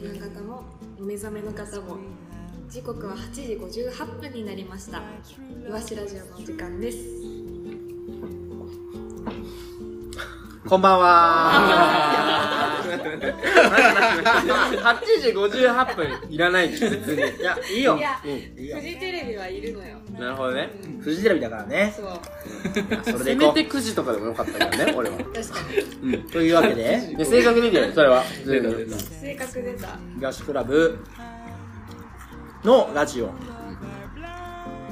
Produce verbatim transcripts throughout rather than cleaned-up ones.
皆方もお目覚めの方も、時刻ははちじごじゅうはっぷんになりました。いわしラジオの時間です。こんばんははちじごじゅうはっぷんいらないです別に。いや、いいよ。いや、うん、いいよ。フジテレビはいるのよ。なるほどね、うん、フジテレビだからね。そうそれでいこう。せめてくじとかでもよかったからね、俺は。確かに、うん、というわけで、で正確に言うよ、それは正確出た。正確出た東クラブのラジオ、うん、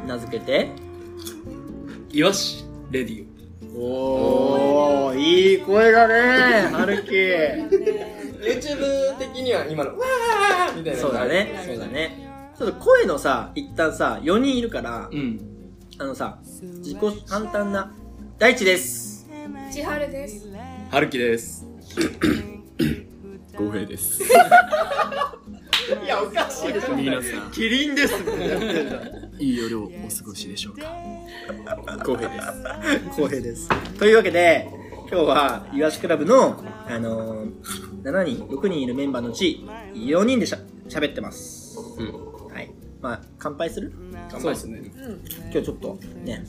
名付けていわしレディオ。おー、いい声だねー、はるき。YouTube 的には今のわーみたいな。そうだね、そうだね。ちょっと声のさ、一旦さ、よにんいるから、うん、あのさ、自己簡単な、大地です。千春です。はるきです。ご平です。いや、おかしいでしょ。皆さん、キリンです。いい夜をお過ごしでしょうか。ご平です。ご平です。というわけで、今日は、いわしクラブの、あのー、しちにん、ろくにんいるメンバーのうち、よにんでしゃ、喋ってます。うん。はい、まあ乾杯する？乾杯するね。今日ちょっとね、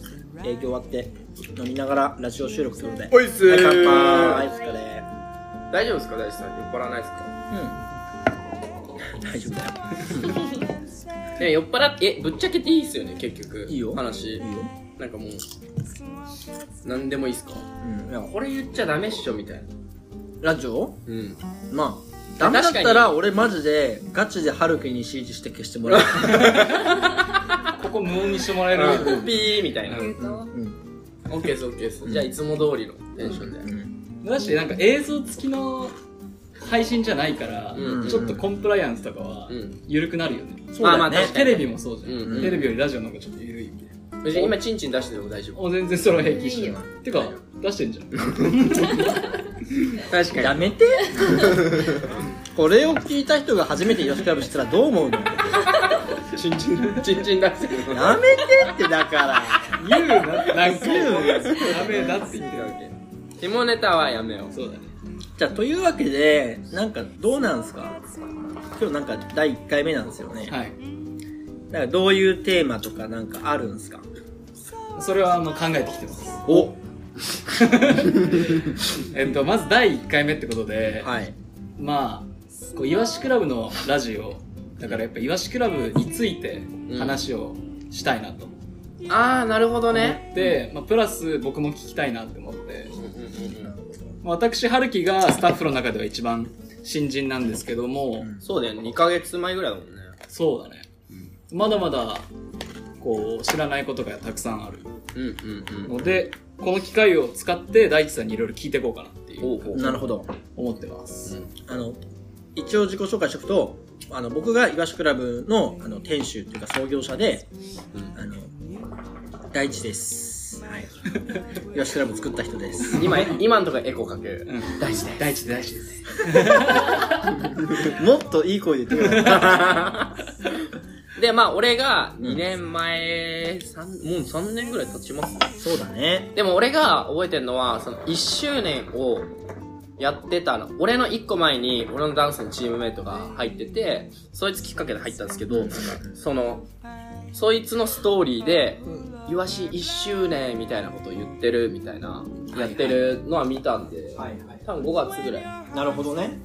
営業終わって飲みながらラジオ収録するので。おいっすー。乾杯。お疲れ。大丈夫ですか、大地さん？酔っ払わないですか？うん。大丈夫だよ。ね、酔っ払ってえぶっちゃけていいですよね、結局。いいよ。話。いいよ。なんかもう何でもいいですか？うん。いや、これ言っちゃダメっしょみたいな。ラジオ？うん。まあ。ダメだったら俺マジでガチでハルキに指示して消してもらう。ここ無音にしてもらえる。ピーみたいな。オッケーです、オッケーです。じゃあいつも通りのテンションで。うん、だしなんか映像付きの配信じゃないから、うん、ちょっとコンプライアンスとかは緩くなるよね。うん、そうだね。まあまあテレビもそうじゃん、うんうん。テレビよりラジオの方がちょっと緩いみたいな。別に今チンチン出してても大丈夫。全然それは平気してる。てか出してんじゃん。確かに。やめて。これを聞いた人が初めていわしクラブしたらどう思うの？チンチンチンチン出してる。やめてってだから。言うな。なんか言うな。やめだって言ってるわけ。下ネタはやめよう。そうだね。じゃあというわけでなんかどうなんですか？今日なんかだいいっかいめなんですよね。はい。なんかどういうテーマとかなんかあるんですか？それはあの考えてきてます。お。えっとまずだいいっかいめってことで、はい、まあこういわしクラブのラジオだからやっぱいわしクラブについて話をしたいなと、うん、ああなるほどね。で、まあ、プラス僕も聞きたいなって思って、まあ、私はるきがスタッフの中では一番新人なんですけども、うん、そうだよね。にかげつまえぐらいだもんね。そうだね。まだまだこう知らないことがたくさんあるので、うんうんうん、この機会を使って大地さんにいろいろ聞いていこうかなっていう。なるほど。思ってます。あの一応自己紹介しておくと、あの僕がいわしクラブのあの店主というか創業者で、うん、あの大地です。はい。いわしクラブ作った人です。今今のところエコーかける。うん、大地です。大地です。大地です。もっといい声で言ってください。で、まあ、俺がにねんまえ、うん、もうさんねんぐらい経ちますね。そうだね。でも俺が覚えてるのは、そのいっしゅうねんをやってたの。俺のいっこまえに、俺のダンスのチームメイトが入ってて、そいつきっかけで入ったんですけど、その、そいつのストーリーで、いわしいっしゅうねんみたいなことを言ってるみたいな、やってるのは見たんで、はいはい、多分ごがつぐらい。なるほどね。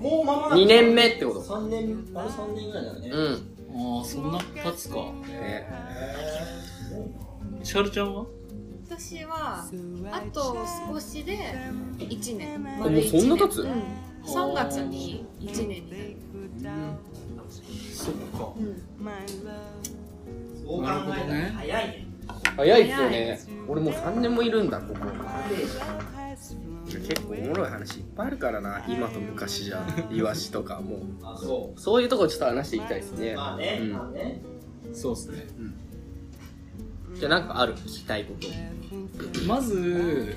もう間もなくにねんめってこと。さんねん、あれさんねんぐらいだよね。うん。ああ、そんな経つか。へえ。千春ちゃんは？私はあと少しでいちねん。もうそんな経つ？うん。さんがつにいちねんになる。そっか。うん。そう考えたら早いね。早いっすよね。俺もうさんねんもいるんだここ。結構おもろい話いっぱいあるからな、今と昔じゃいわしとかもうあそうそういうとこちょっと話していきたいですね。まあね、うん、まあね、そうですね、うん、じゃあなんかある聞きたいこと。まず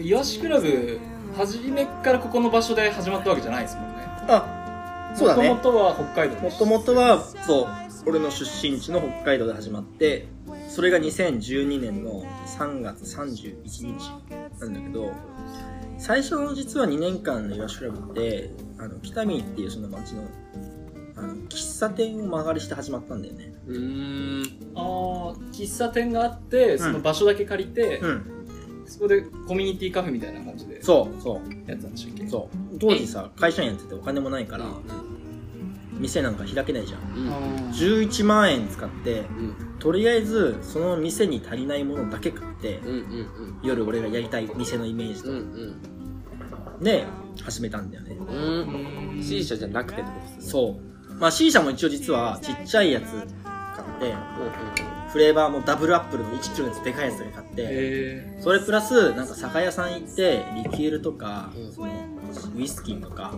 いわしクラブ初めからここの場所で始まったわけじゃないですもんね。あ、そうだね。もともとは北海道もともとはそう俺の出身地の北海道で始まって、それがにせんじゅうにねんのさんがつさんじゅういちにちなんだけど、最初の実はにねんかんのイワシクラブってあの北見っていうその町 の, あの喫茶店を間借りして始まったんだよね。うーん、あー、喫茶店があってその場所だけ借りて、うんうん、そこでコミュニティカフェみたいな感じでそうそうやってたんでしたっけ。そう当時さ会社員やっててお金もないから、うん、店なんか開けないじゃん、うん、じゅういちまんえん使って、うん、とりあえずその店に足りないものだけ買って、うんうんうん、夜俺がやりたい店のイメージと、うんうんで始めたんだよね。うん。シーシャじゃなくてってことですね。そう。まあシーシャも一応実はちっちゃいやつ買って、フレーバーもダブルアップルのいちキロのでかいやつで買って、それプラスなんか酒屋さん行ってリキュールとか、うん、そのウイスキーとか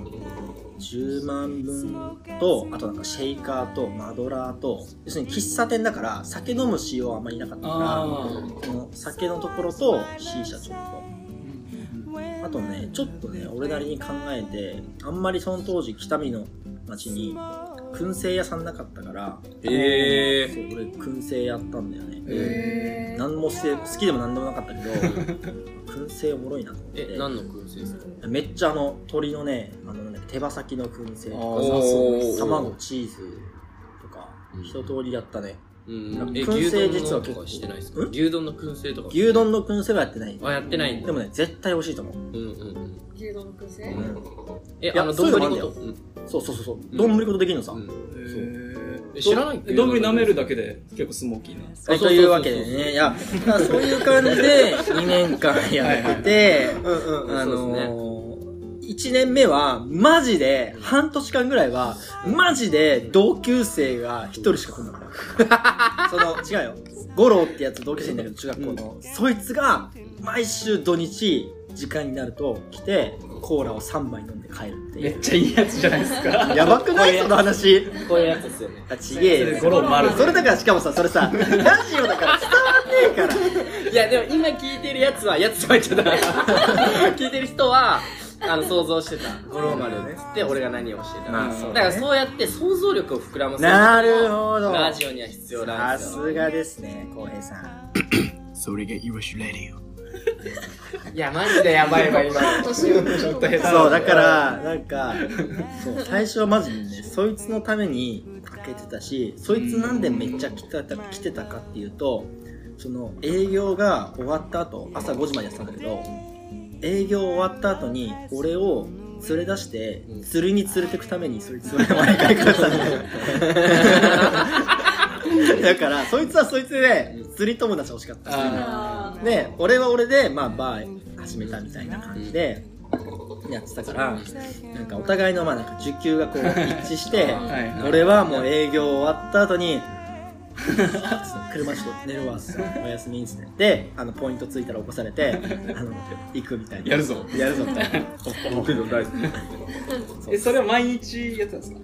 じゅうまんぶんとあとなんかシェイカーとマドラーと要するに喫茶店だから酒飲む仕様はあんまりなかったから、その酒のところとシーシャちょっと。あとね、ちょっとね、俺なりに考えて、あんまりその当時、北見の町に燻製屋さんなかったから、えー、そう俺、燻製やったんだよね。えー、何もして好きでも何でもなかったけど、燻製おもろいなと思って。え、何の燻製ですか？めっちゃあの、鳥のね、あのね手羽先の燻製とか、卵、チーズとか、一通りやったね。うん、燻製実は結構してないですか？牛丼の燻製とか。牛丼の燻製はやってない。あ、やってないんだ。でもね、絶対美味しいと思う。うんうんうん。牛丼の燻製？うん、え、あの丼ごと。そうそうそう。丼、うん、ごとできるのさ。うん、そう。知らない？丼舐めるだけで結構スモーキーな。はい、というわけでね、いや、そういう感じでにねんかんやってて、あのー、いちねんめはマジではんとしかんぐらいはマジで同級生がひとりしか来なかった。その違うよ、ゴロってやつ同級生になる中学校の、うん、そいつが毎週土日時間になると来てコーラをさんばい飲んで帰るっていう。めっちゃいいやつじゃないですか。やばくない？その話。こういうやつですよね。あ、ちげえよ。それゴロ丸。それだからしかもさ、それさラジオだから伝わんねえから。いやでも今聞いてるやつはやつと言っちゃった。聞いてる人は。あの想像してた五郎丸ねって俺が何をしてた、まあそう だ, ね、だからそうやって想像力を膨らませる。なるほど。ラジオには必要なんですよ。さすがですね、浩平さん。それがイワシレディオ。いやマジでやばいわ今。そうだからなんかそう最初はマジでねそいつのためにかけてたし、そいつなんでめっちゃ来てた来てたかっていうと、その営業が終わった後朝ごじまでやってたんだけど。営業終わった後に俺を連れ出して釣りに連れてくためにそいつは毎回来たんだよ。だからそいつはそいつで釣り友達欲しかったで、俺は俺でまあバー始めたみたいな感じでやってたから、なんかお互いのまあなんか需給がこう一致して、俺はもう営業終わった後に車ちょっと寝るわっすおやすみっつってで、あのポイントついたら起こされてあの行くみたいな。やるぞやるぞみたいな。僕の大好き。え、それを毎日やってたんですか？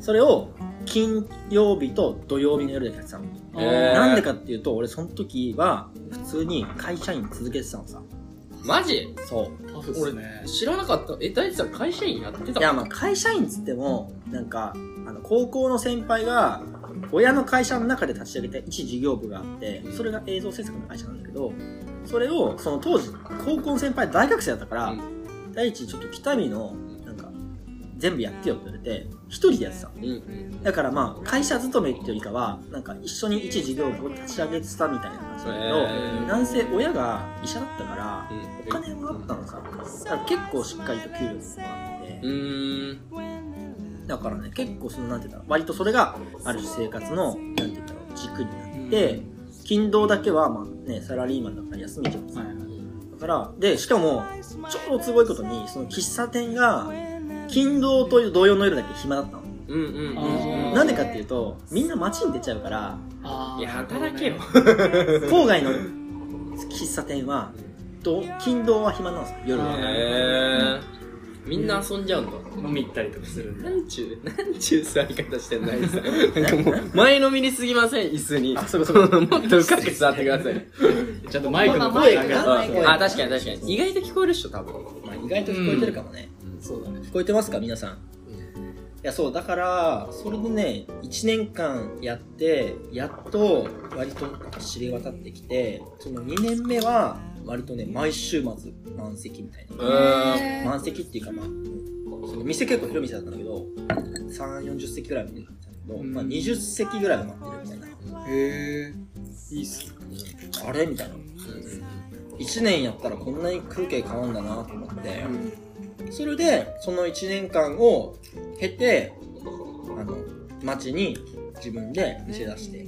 それを金曜日と土曜日の夜でやってたの。なんでかっていうと、俺その時は普通に会社員続けてたのさ。マジ？そう。俺ね知らなかった。え、大地さん会社員やってた？いや、まあ会社員っつってもなんかあの高校の先輩が親の会社の中で立ち上げた一事業部があって、それが映像制作の会社なんだけど、それを、その当時、高校の先輩大学生だったから、うん、第一、ちょっと北見の、なんか、全部やってよって言われて、一人でやってた、うん。だからまあ、会社勤めっていうよりかは、なんか一緒に一事業部を立ち上げてたみたいな感じだけど、えー、なんせ親が医者だったから、お金もらったのさ。だから結構しっかりと給料もらって、うーんだからね、結構そのなんて言ったら割とそれがある種生活のなんて言ったら軸になって、勤労だけはまあねサラリーマンだから休みじゃない、はい、だからでしかも超すごいことにその喫茶店が勤労という同様の夜だけ暇だったの。うんうんうん。なんでかっていうとみんな街に出ちゃうから。あいや働けよ。郊外の喫茶店はと勤労は暇なんですよ夜は。へー。みんな遊んじゃうと、うん、飲み行ったりとかするんだ。なんちゅうなんちゅう座り方してんだいさ。なんかもう前のみにすぎません椅子に。あ、そこそこ。もっと深く座ってください。ちゃんとマイクの声が。あ、確かに確かに。意外と聞こえるっしょ多分。まあ、意外と聞こえてるかもね。うんうん、そうだね。聞こえてますか皆さん。うん、いやそうだからそれでねいちねんかんやってやっと割と知れ渡ってきて、そのにねんめは割とね毎週末満席みたいな、えー、満席っていうかまあ店結構広い店だったんだけどさんじゅう、よんじゅっせきぐらい見てたんだけど、うんまあ、にじゅっせきぐらいは待ってるみたいな。へえ、いいっすね。あれみたいな、うん、いちねんやったらこんなに風景変わるんだなと思って、うん、それでそのいちねんかんを経てあの街に自分で店出して、はい、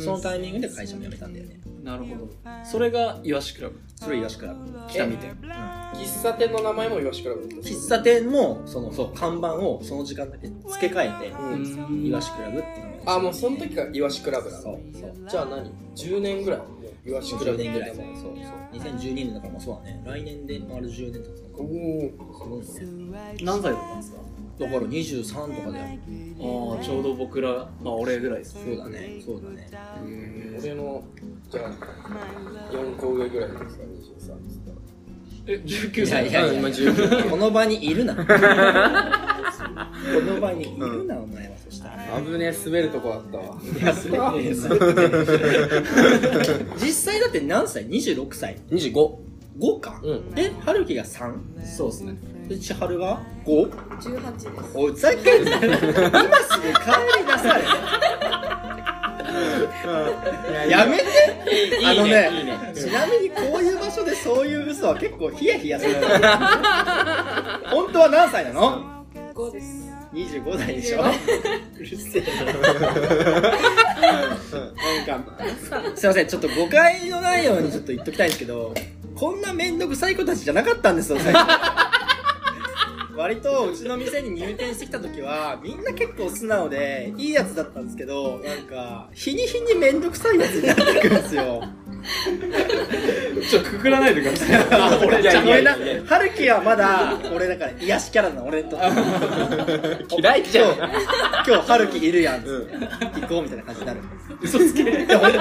そのタイミングで会社も辞めたんだよね。なるほど。それがイワシクラブ。それイワシクラブ。北見店、うん。喫茶店の名前もイワシクラブ。喫茶店もそのそう看板をその時間だけ付け替えて、うん、イワシクラブっていうのが、ね。あもうその時からイワシクラブだ。そうそう。じゃあ何？じゅうねんぐらい。イワシクラブ。じゅうねんぐらい。そうそう。にせんじゅうにねんだからもうそうだね。来年で丸じゅうねん経つのか。おお。すごいね。何歳だったんですか？だからにじゅうさんとかだよ。ああちょうど僕らまあ俺ぐらいです。そうだね。そうだね。うん俺のじゃあよんこ上ぐらいですかにじゅうさんですか。えじゅうきゅうさい。いやいやいや今じゅうきゅう。この場にいるな。この場にいるな、うん、お前はそしたら。危ねえ滑るとこあったわ。いや滑って滑って。実際だって何歳？にじゅうろくさい。にじゅうご。ごか。うん、え春樹がさん。そうですね。千春は ご？ じゅうはち です。おざけんなよ。今すぐ帰りなさい。やめて。あのね、いいね、いいね。ちなみにこういう場所でそういう嘘は結構ヒヤヒヤする。本当は何歳なの？ごです。にじゅうごさいでしょ。うるせえな。なんかすいません、ちょっと誤解のないようにちょっと言っときたいんですけど、こんなめんどくさい子たちじゃなかったんですよ最初。割とうちの店に入店してきた時はみんな結構素直でいいやつだったんですけど、なんか日に日にめんどくさいやつになってくるんですよ。ちょっとくくらないでください。俺じゃ俺な春樹はまだ俺だから癒しキャラな俺と嫌いじゃん。今日春樹いるやん、うん、行こうみたいな感じになる。嘘つけ。いや本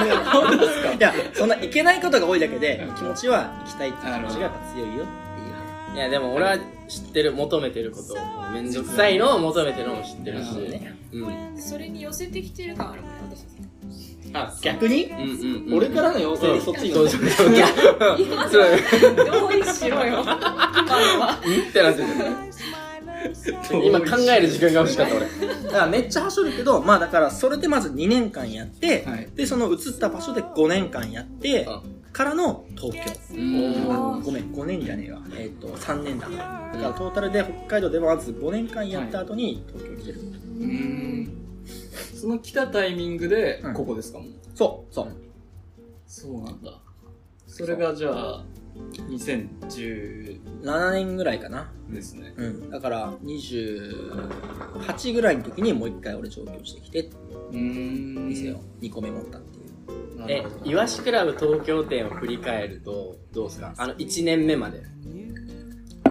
当ですか。いやそんな行けないことが多いだけで気持ちは行きたいっていう気持ちがやっぱ強いよ。いやでも俺は知ってる、求めてることを、めんどくさいのを求めてるのも知ってるし、うん、それに寄せてきてる感あるもん私たち。あ、逆に、うんうんうん、俺からの要請でそっちに行ってる。いや、今同意しろよ、今はってなってる。今考える時間が欲しかった俺。だからめっちゃはしょるけど、まあだからそれでまずにねんかんやって、はい、でその移った場所でごねんかんやって、うんからの東京。うんごめんごねんじゃねえわ、えー、とさんねんだから、うん、だからトータルで北海道でまずごねんかんやった後に東京に来てる、はい、うーんその来たタイミングでここですかも、うん、そうそうそうなんだ。それがじゃあにせんじゅうななねんぐらいかなですね、うん、だからにじゅうはちぐらいの時にもう一回俺上京してきてうーん店をにこめ持ったっていう。え、イワシクラブ東京店を振り返るとどうですか？あのいちねんめまで。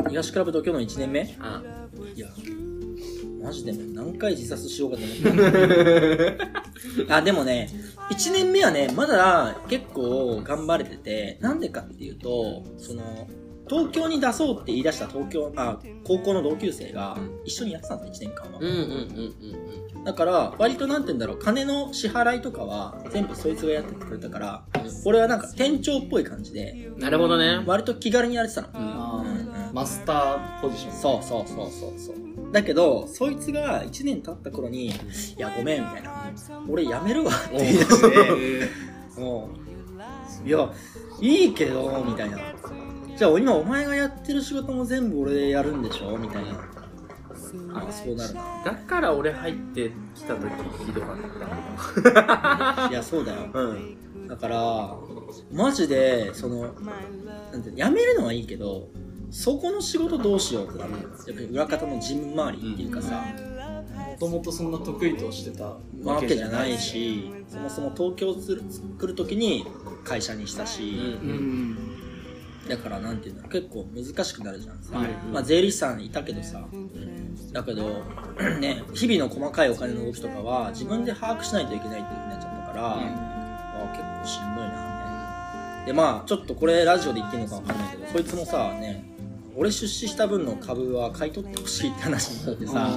イワシクラブ東京のいちねんめ？ああいやマジで何回自殺しようかと思った。あでもねいちねんめはねまだ結構頑張れてて、なんでかっていうとその東京に出そうって言い出した東京あ高校の同級生が一緒にやってたんですいちねんかんは。うんうんうんうん。だから割となんて言うんだろう、金の支払いとかは全部そいつがやっててくれたから、俺はなんか店長っぽい感じで。なるほどね。割と気軽にやれてたの。うんうん、マスターポジション。そうそうそうそうそう。だけどそいつがいちねん経った頃にいやごめんみたいな。俺辞めるわって言い出して。もういやいいけどみたいな。じゃあ今お前がやってる仕事も全部俺でやるんでしょみたいな。あ、そうなるな。だから俺入ってきた時ひどかった。いやそうだよ。うん。だからマジでそのなんて辞めるのはいいけど、そこの仕事どうしようってなる。やっぱり裏方の事務周りっていうかさ。もともとそんな得意としてたわけじゃないし、そもそも東京来る時に会社にしたし。うん。うんだからなんていうんだろう、結構難しくなるじゃんさ、はいまあ、税理士さんいたけどさ、うん、だけどね日々の細かいお金の動きとかは自分で把握しないといけないってなっちゃったから、うん、ああ結構しんどいなみたいな。でまあちょっとこれラジオで言ってんのかわかんないけど、そいつもさね俺出資した分の株は買い取ってほしいって話になってさ、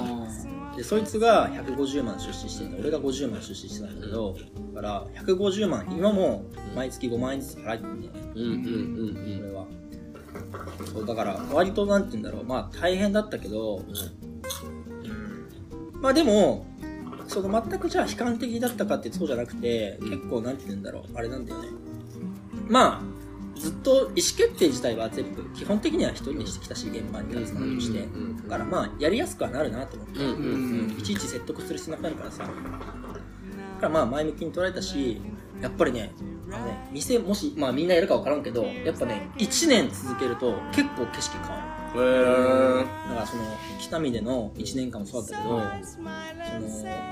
でそいつがひゃくごじゅうまん出資してて、俺がごじゅうまん出資してたんだけど、だからひゃくごじゅうまん今も毎月ごまんえんずつ払ってるんだよね。うんうんうんうん。これはそうだから割となんて言うんだろう、まあ大変だったけど、うん、まあでもその全くじゃあ悲観的だったかってそうじゃなくて、結構なんて言うんだろう、あれなんだよね。まあ。ずっと意思決定自体は全部基本的には一人にしてきたし、現場に立つものとしてだからまあやりやすくはなるなと思って、うんうんうん、いちいち説得する必要なくなるからさ、だからまあ前向きに捉えたし、やっぱりね、あのね店もし、まあ、みんなやるか分からんけど、やっぱねいちねん続けると結構景色変わる。へー、だからその北見でのいちねんかんもそうだったけど、その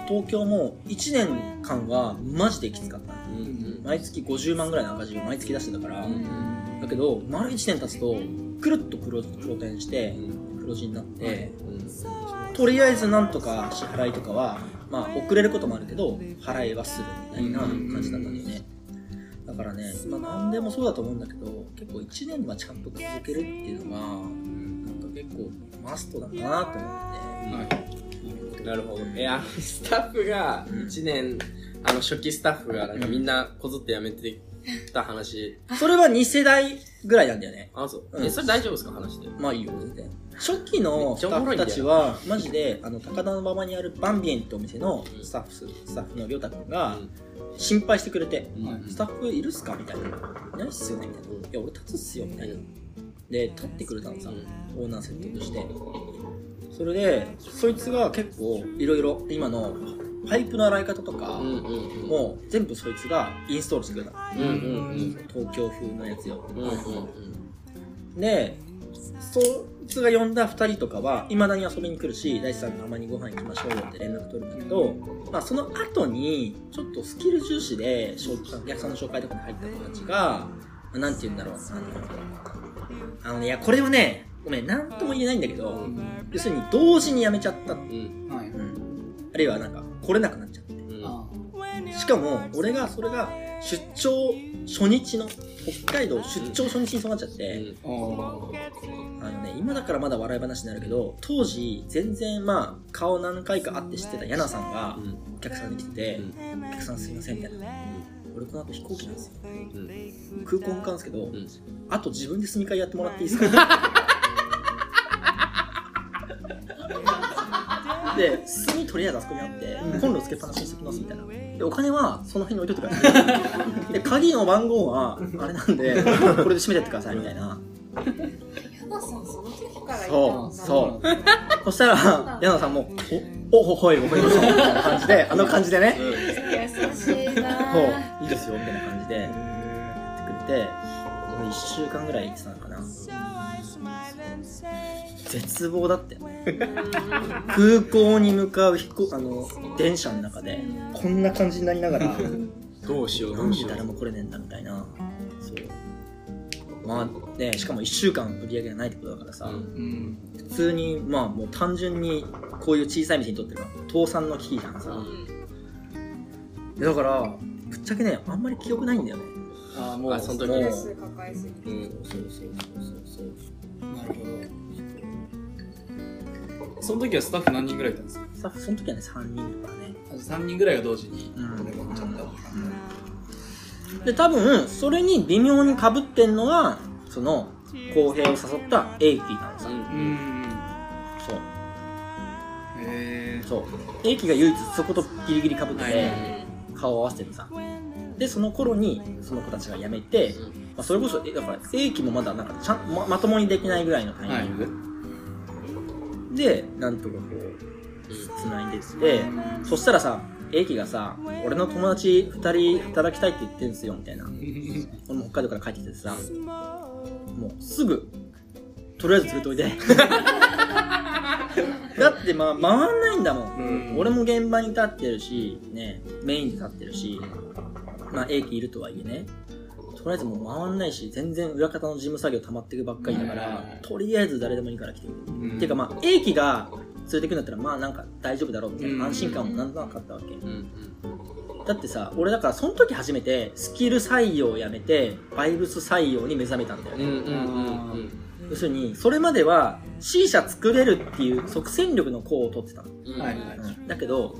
東京もいちねんかんはマジできつかった、うんうん、毎月ごじゅうまんぐらいの赤字を毎月出してたから、うん、だけど丸いちねん経つとくるっと黒点して黒字になって、うん、とりあえずなんとか支払いとかはまあ遅れることもあるけど払いはするみたいな感じだったんだよね、うんうん、だからね、まあ、何でもそうだと思うんだけど、結構いちねんはちゃんと続けるっていうのが、うん、なんか結構マストだなと思って、はい、なるほど。いや、スタッフがいちねん、あの初期スタッフがなんかみんなこぞって辞めてた話、うん、それはに世代ぐらいなんだよね。あ、そう、うん、え、それ大丈夫ですか、話で。まあいいよ、全然。初期のスタッフたちはマジで、あの高田の馬場にあるバンビエンってお店のスタッフ、うん、スタッフのりょうたくんが、うん、心配してくれて、うん、スタッフいるっすかみたいな、ないっすよねみたいな、いや俺立つっすよみたいな、で立ってくれたのさ、オーナー説得して、それでそいつが結構いろいろ今のパイプの洗い方とかも全部そいつがインストールしてくれた、うんうんうん、東京風のやつよ、うんうんうん、でそいつが呼んだふたりとかはいまだに遊びに来るし、大地さんたまにご飯行きましょうよって連絡取るんだけど、まあ、その後にちょっとスキル重視でお客さんの紹介とかに入った子たちが、なんて言うんだろう、あの、あのね、いやこれはね、ごめんなんとも言えないんだけど、うん、要するに同時に辞めちゃった、うんうん、あるいはなんか来れなくなっちゃって、うん、しかも俺がそれが出張初日の北海道出張初日にそうなっちゃって、うん、あのね今だからまだ笑い話になるけど、当時全然まあ顔何回か会って知ってたヤナさんがお客さんに来てて、うん、お客さんすいませんみたいな、うん、俺この後飛行機なんですよ、うん、空港向かうんですけど、うん、あと自分で住み替えやってもらっていいですかで、炭とりあえずあそこにあって、うん、コンロつけっぱなしにしてきますみたいな。で、お金はその辺に置いといてください。で、鍵の番号はあれなんで、これで閉めてってくださいみたいな。ヤナさんその時からいたの。そうそう。そしたらヤナさんもおおほほいごめんなさいみたいな感じで、あの感じでね。優しいな。そう、いいですよみたいな感じでやってくれて、もういっしゅうかんぐらい行ってたのかな。絶望だって空港に向かう飛行あの電車の中でこんな感じになりながらどうしようどうしよう、誰も来れねえんだみたいな。そうまあね、しかもいっしゅうかん売り上げがないってことだからさ、うん、普通にまあもう単純にこういう小さい店にとっては倒産の危機じゃんさ、うん、だからぶっちゃけねあんまり記憶ないんだよね。あもうあその時もストレス抱えすぎて、うん、そうそうそうそうそう、なるほど。その時はスタッフ何人ぐらいいたんですか？スタッフその時はねさんにんとかね。さんにんぐらいが同時に飛び込んじゃったわけだ、うんうん、で多分それに微妙に被ってんのがその公平を誘ったエイキーなのさ、うんうん、そうへえそうエイキーが唯一そことギリギリ被ってて、はい、顔を合わせてるさ。でその頃にその子たちが辞めて、うんまあ、それこそだからエイキーもまだなんかちゃん ま, まともにできないぐらいのタイミング、はいで、なんとかこう繋いでって、うん、そしたらさ、エイキがさ、俺の友達ふたり働きたいって言ってるんですよみたいな俺も北海道から帰ってきてさ、もうすぐとりあえず連れておいでだってまあ回んないんだもん、うん、俺も現場に立ってるし、ね、メインで立ってるし、まあエイキいるとはいえね、とりあえずもう回んないし、全然裏方の事務作業溜まってくばっかりだから、とりあえず誰でもいいから来てくれ、うん、っていうかまあ、英輝が連れてくんだったらまあなんか大丈夫だろうみたいな安心感もなんとなくあったわけ、うんうん、だってさ、俺だからその時初めてスキル採用をやめてバイブス採用に目覚めたんだよね、うんうんうんうん、要するにそれまでは C 社作れるっていう即戦力の項を取ってたの、うんはいうん、だけど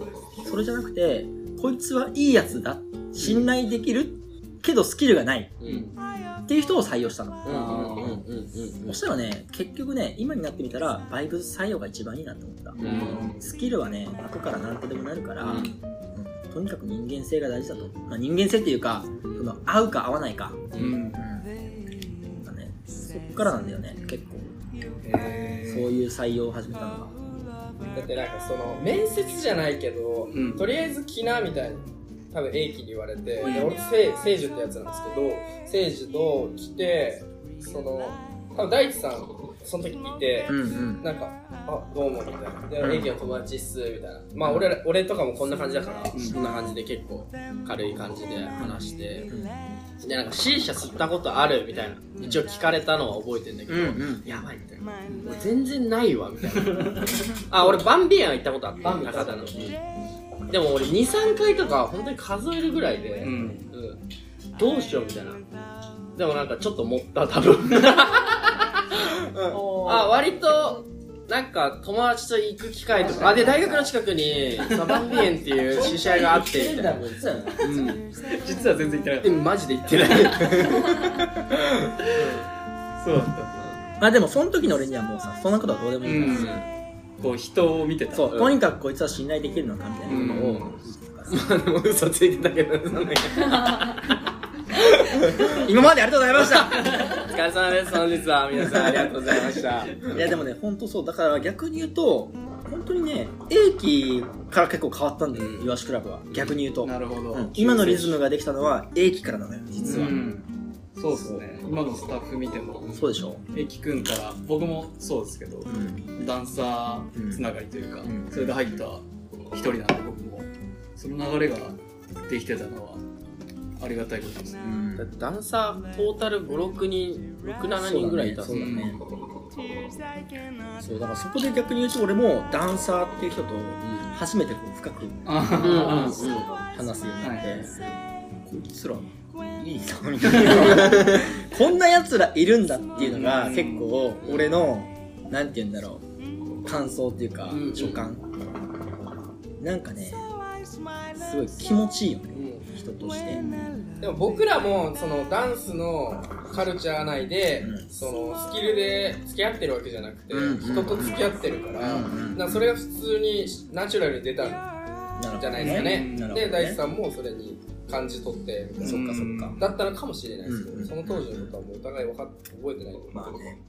それじゃなくてこいつはいいやつだ信頼できるけどスキルがない、うん、っていう人を採用したの、うんうん、そしたらね結局ね今になってみたらバイブ採用が一番いいなと思った、うん、スキルはね後から何とでもなるから、うんうん、とにかく人間性が大事だと、まあ、人間性っていうかその合うか合わないか、うんうんそっからなんだよね、結構へそういう採用を始めたのがだってなんかその面接じゃないけど、うん、とりあえず来なみたいな多分英樹に言われて、うん、で俺聖樹ってやつなんですけど聖樹と来てその多分大地さんその時聞いて、うんうん、なんかあどうもみたいなで、うん、英樹の友達っすみたいなまあ 俺, 俺とかもこんな感じだから、うん、こんな感じで結構軽い感じで話して、うんでなんか C 社吸ったことあるみたいな一応聞かれたのは覚えてんだけど、うんうん、やばいみたいな俺全然ないわみたいなあ、俺バンビーアン行ったことあったんだけど、うん、でも俺 に,さん 回とか本当に数えるぐらいで、うんうん、どうしようみたいなでもなんかちょっと持った多分、うん、あ、割となんか友達と行く機会とかあで大学の近くにサバンビエンっていう試写があってみたいな実は、うん、実は全然行ってないでマジで行ってないそうだったまあでもその時の俺にはもうさそんなことはどうでもいいからさ、うん、こう人を見てたそう、うん、とにかくこいつは信頼できるのかみたいなことを、うん、まあでも嘘ついてたけど今までありがとうございましたお疲れ様です。本日は皆さんありがとうございましたいやでもね本当そうだから逆に言うと本当にね英気から結構変わったんだよ、うん、イワシクラブは逆に言うとなるほど、うん、今のリズムができたのは英気からなのよ実は、うん、そうですね今のスタッフ見てもそうでしょ英気くんから僕もそうですけど、うん、ダンサーつながりというか、うん、それで入った一人なんで僕もその流れができてたのはありがたいことですね、うん、だってダンサートータル ごろくにんろく、ななにんぐらいいたんだよねそうだからそこで逆に言うと俺もダンサーっていう人と初めてこう深く話すようになってこいつらいいなみたいなこんなやつらいるんだっていうのが結構俺のなんて言うんだろう感想っていうか所感なんかねすごい気持ちいいよね人としてでも僕らもそのダンスのカルチャー内で、うん、そのスキルで付き合ってるわけじゃなくて、うん、人と付き合ってるから、うん、なんかそれが普通にナチュラルに出たんじゃないですかね、ねで、ね、大地さんもそれに感じ取ってみたいなそっかそっかだったのかもしれないですけど、うん、その当時のことはもうお互い分かって覚えてないと思う、まあね、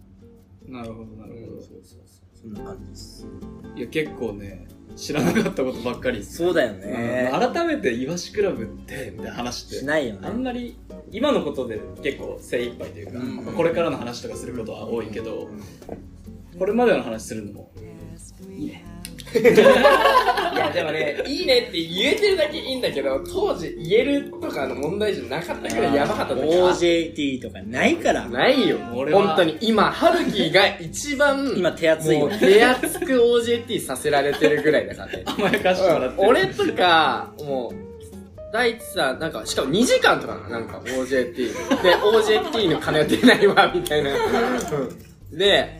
なるほどなるほど、うん、そうそうそうそんな感じですいや結構ね知らなかったことばっかりそうだよね、うん、改めてイワシクラブってみたいな話ってしないよねあんまり今のことで結構精一杯というか、うんまあ、これからの話とかすることは多いけど、うん、これまでの話するのもいいねいやでもねいいねって言えてるだけいいんだけど当時言えるとかの問題じゃなかったからやばかった オージェーティー とかないからないよ俺は本当に今ハルキが一番今手厚いもう手厚く オージェーティー させられてるぐらいだからね甘やかしてもらってる俺とかもう大地さんなんかしかもにじかんとかなんか オージェーティー で オージェーティー の金は出ないわみたいなで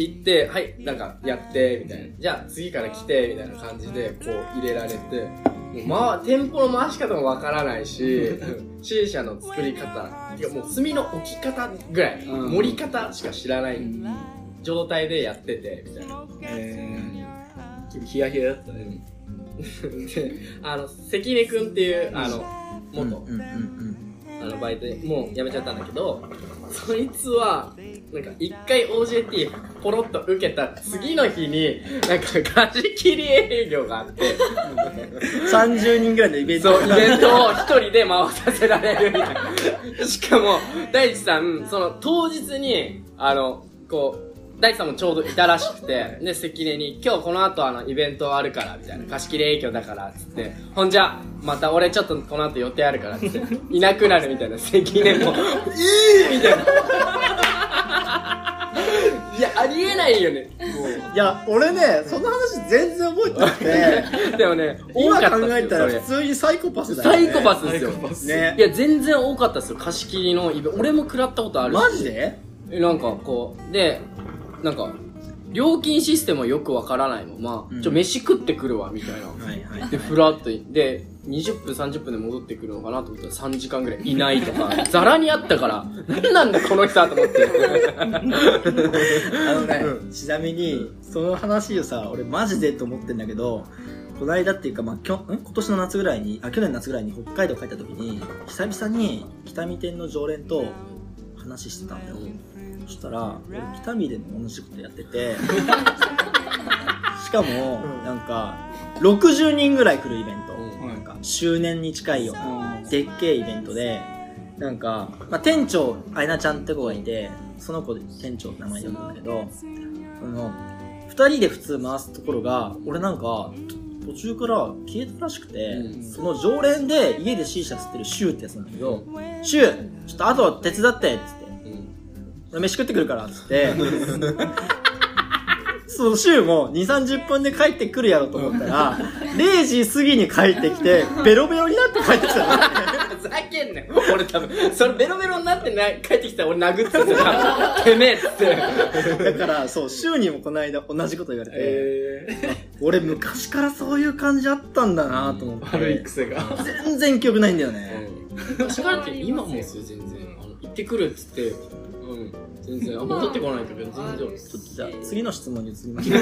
行って、はい、なんかやってみたいなじゃあ次から来てみたいな感じでこう入れられてもう、ま、店舗の回し方もわからないしC 社の作り方てかもう炭の置き方ぐらい、うん、盛り方しか知らない状態でやっててみたいな、うん、ヒヤヒヤだったねであの関根くんっていうあの元、うんうんうん、あのバイトもう辞めちゃったんだけどそいつはなんか一回 オージェーティー ポロッと受けた次の日になんかガジ切り営業があってさんじゅうにんぐらいのイベントを一人で回させられるみたいなしかも大地さんその当日にあのこう大地さんもちょうどいたらしくてで関根に今日この後あのイベントあるからみたいな貸し切り営業だからつってほんじゃまた俺ちょっとこの後予定あるからつっていなくなるみたいな関根もいいみたいないやありえないよねいや俺ねその話全然覚えてなくてでもね多かった今考えたら普通にサイコパスだよねサイコパスですよ、ね、いや全然多かったですよ貸し切りのイベント俺も食らったことあるしマジでなんかこうでなんか料金システムはよくわからないもんまあ、うん、ちょ飯食ってくるわみたいなはいはい、はい、でふらっとでにじゅっぷんさんじゅっぷんで戻ってくるのかなと思ったらさんじかんぐらいいないとかザラにあったから何なんだこの人と思ってあのね、うん、ちなみにその話をさ俺マジでと思ってんだけどこの間っていうか、まあ、きょん今年の夏ぐらいにあ去年の夏ぐらいに北海道帰った時に久々に北見店の常連と話してたんだよ、うん、そしたら俺北見でも同じことやっててしかも、うん、なんかろくじゅうにんぐらい来るイベント、うん、なんか周年に近いような、うん、でっけえイベントでなんか、まあ、店長あやなちゃんって子がいてその子で店長って名前呼んだんだけどそのふたりで普通回すところが俺なんか途中から消えたらしくて、うん、その常連で家で C 社吸ってるシューってやつなんだけど、うん、シューちょっとあと手伝ってっつって、うん、飯食ってくるからっつってそのシューも にじゅうさんじゅっぷんで帰ってくるやろと思ったら、うん、れいじ過ぎに帰ってきてベロベロになって帰ってきたのふざけんなよ俺多分それベロベロになってな帰ってきたら俺殴ってたからてめえっつってだからそうシューにもこの間同じこと言われて、えー、俺昔からそういう感じあったんだなと思って、うん、悪い癖が全然記憶ないんだよね、うん、昔からって今もですよ全然あの行ってくるっつってうん全然戻ってこないけど全然ちょっとじゃあ次の質問に移りましょう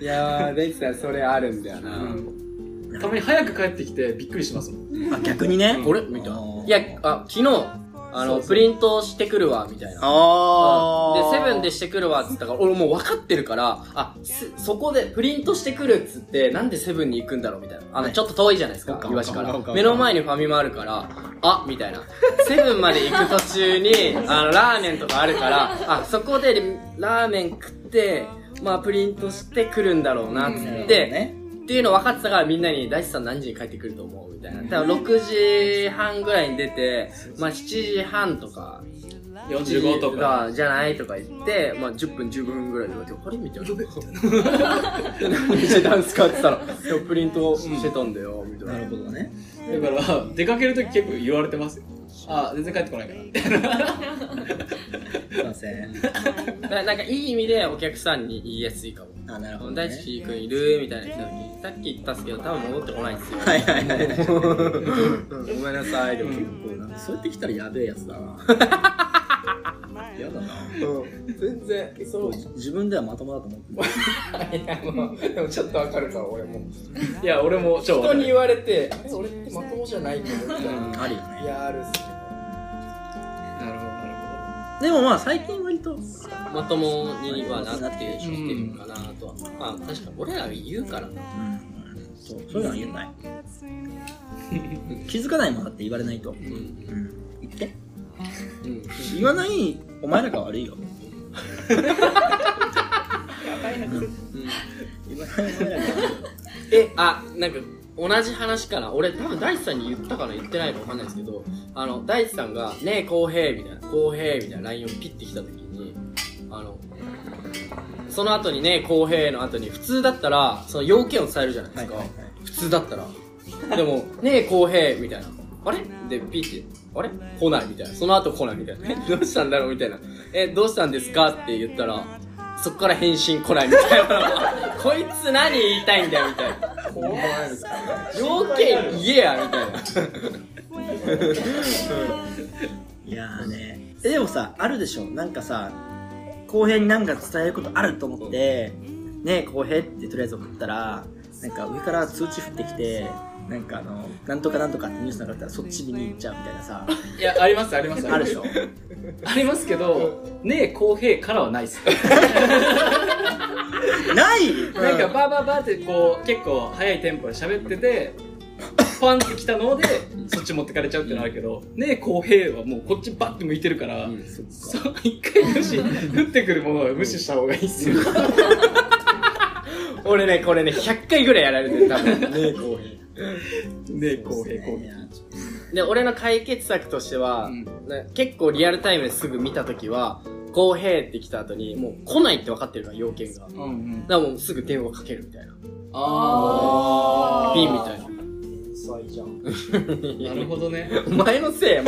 いやーレイさんそれあるんだよな、うん、たまに早く帰ってきてびっくりしますもんあ逆にね、うん、俺みたいないやあ昨日あのそうそうプリントしてくるわみたいなあでセブンでしてくるわっつったから俺もう分かってるからあそこでプリントしてくるっつってなんでセブンに行くんだろうみたいなあの、はい、ちょっと遠いじゃないですか岩橋から目の前にファミマあるからあみたいなセブンまで行く途中にあのラーメンとかあるからあそこでラーメン食ってまあプリントしてくるんだろうなっつって、うんね、っていうの分かってたからみんなに大地さん何時に帰ってくると思うみたいなだからろくじはんぐらいに出てまあしちじはんとかよんじゅうごとかじゃないとか言ってまあじゅっぷんじゅうごふんぐらいであれみたいな何してたんすかって言ったらプリントしてたんだよみたいな、うん、なるほどねだから出かけるとき結構言われてますよああ全然帰ってこないからすいませんなんかいい意味でお客さんに言いやすいかもあなるほど、ね、大地君いるみたいな来た時さっき言ったっすけど多分戻ってこないんですよはいはいはい、はい、ごめんなさいでも結構なんかそうやって来たらやべえやつだなやだなうん全然そう自分ではまともだと思っていやもうでもちょっとわかるから俺もいや俺も人に言われてえ俺ってまともじゃないけどみたいなあるよねいやあるっすねなるほどなるほどでもまあ最近割とまともにはなってきてるかなとは、うん、まあ確かに俺ら言うからな、うんうん、そうそういうのは言えない気づかないもんだって言われないと、うんうん、言ってうん、言わないお前らが悪いよやばいな、うん、言わないお前らが悪いよえ、あ、なんか同じ話かな俺多分大地さんに言ったかな言ってないか分かんないですけどあの大地さんがねえ公平みたいな公平みたいな ライン をピッてきた時にあのその後にねえ公平の後に普通だったらその要件を伝えるじゃないですか、はいはいはい、普通だったらでもねえ公平みたいなあれでピッてあれ来ないみたいなその後来ないみたいなどうしたんだろうみたいなえどうしたんですかって言ったらそっから返信来ないみたいなこいつ何言いたいんだよみたいな要件言えやみたいないやーねえでもさあるでしょなんかさ公平に何か伝えることあると思ってねえ公平ってとりあえず送ったらなんか上から通知降ってきてなんかあのなんとかなんとかってニュースなかったらそっち見に行っちゃうみたいなさいやありますありますあるでしょありますけどねえ公平からはないっすない、うん、なんかバーバーバーってこう結構早いテンポで喋っててパンってきたのでそっち持ってかれちゃうってのあるけどねえ公平はもうこっちバッて向いてるから、うん、そっか一回無視降ってくるものは無視した方がいいっすよ俺ねこれねひゃっかいぐらいやられてる多分ねえ公平で、公平、公平。で、俺の解決策としては、うん、結構リアルタイムですぐ見たときは、公平って来た後に、もう来ないって分かってるから、要件が。うんうん、だからもうすぐ電話かけるみたいな。あー。ピンみたいな。じゃんなるほどねお前のせい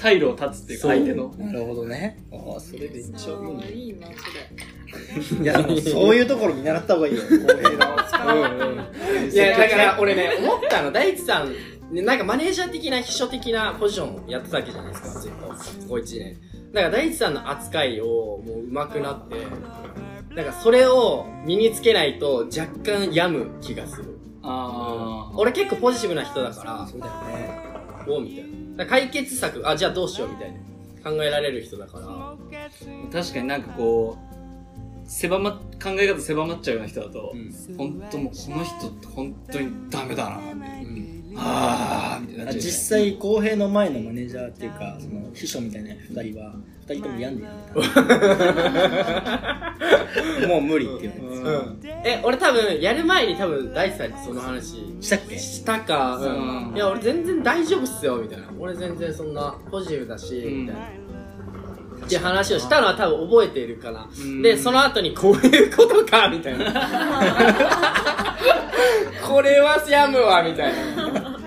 退路を断つっていう相手のなるほどねああそれで一応いいなそれいやでもそういうところ見習った方がいいよ公平なうんいやだから俺ね思ったの大地さんなんかマネージャー的な秘書的なポジションをやってたわけじゃないですかずっとここいちねんだから大地さんの扱いをもう上手くなってなんかそれを身につけないと若干病む気がするああ俺結構ポジティブな人だからそうだよねおみたいな解決策あじゃあどうしようみたいな考えられる人だから確かになんかこう狭ま考え方狭まっちゃうような人だと、うん、本当もうこの人って本当にダメだなって、うん、ああ実際公平の前のマネージャーっていうかその秘書みたいなふたりはふたりとも病んでるもう無理っていう、うんうん、え俺多分やる前に多分大地さんにその話したっけしたか、うん、いや俺全然大丈夫っすよみたいな俺全然そんなポジティブだし、うん、みたいなっていう話をしたのは多分覚えているから、うん、でその後にこういうことかみたいなこれは病むわみたいな納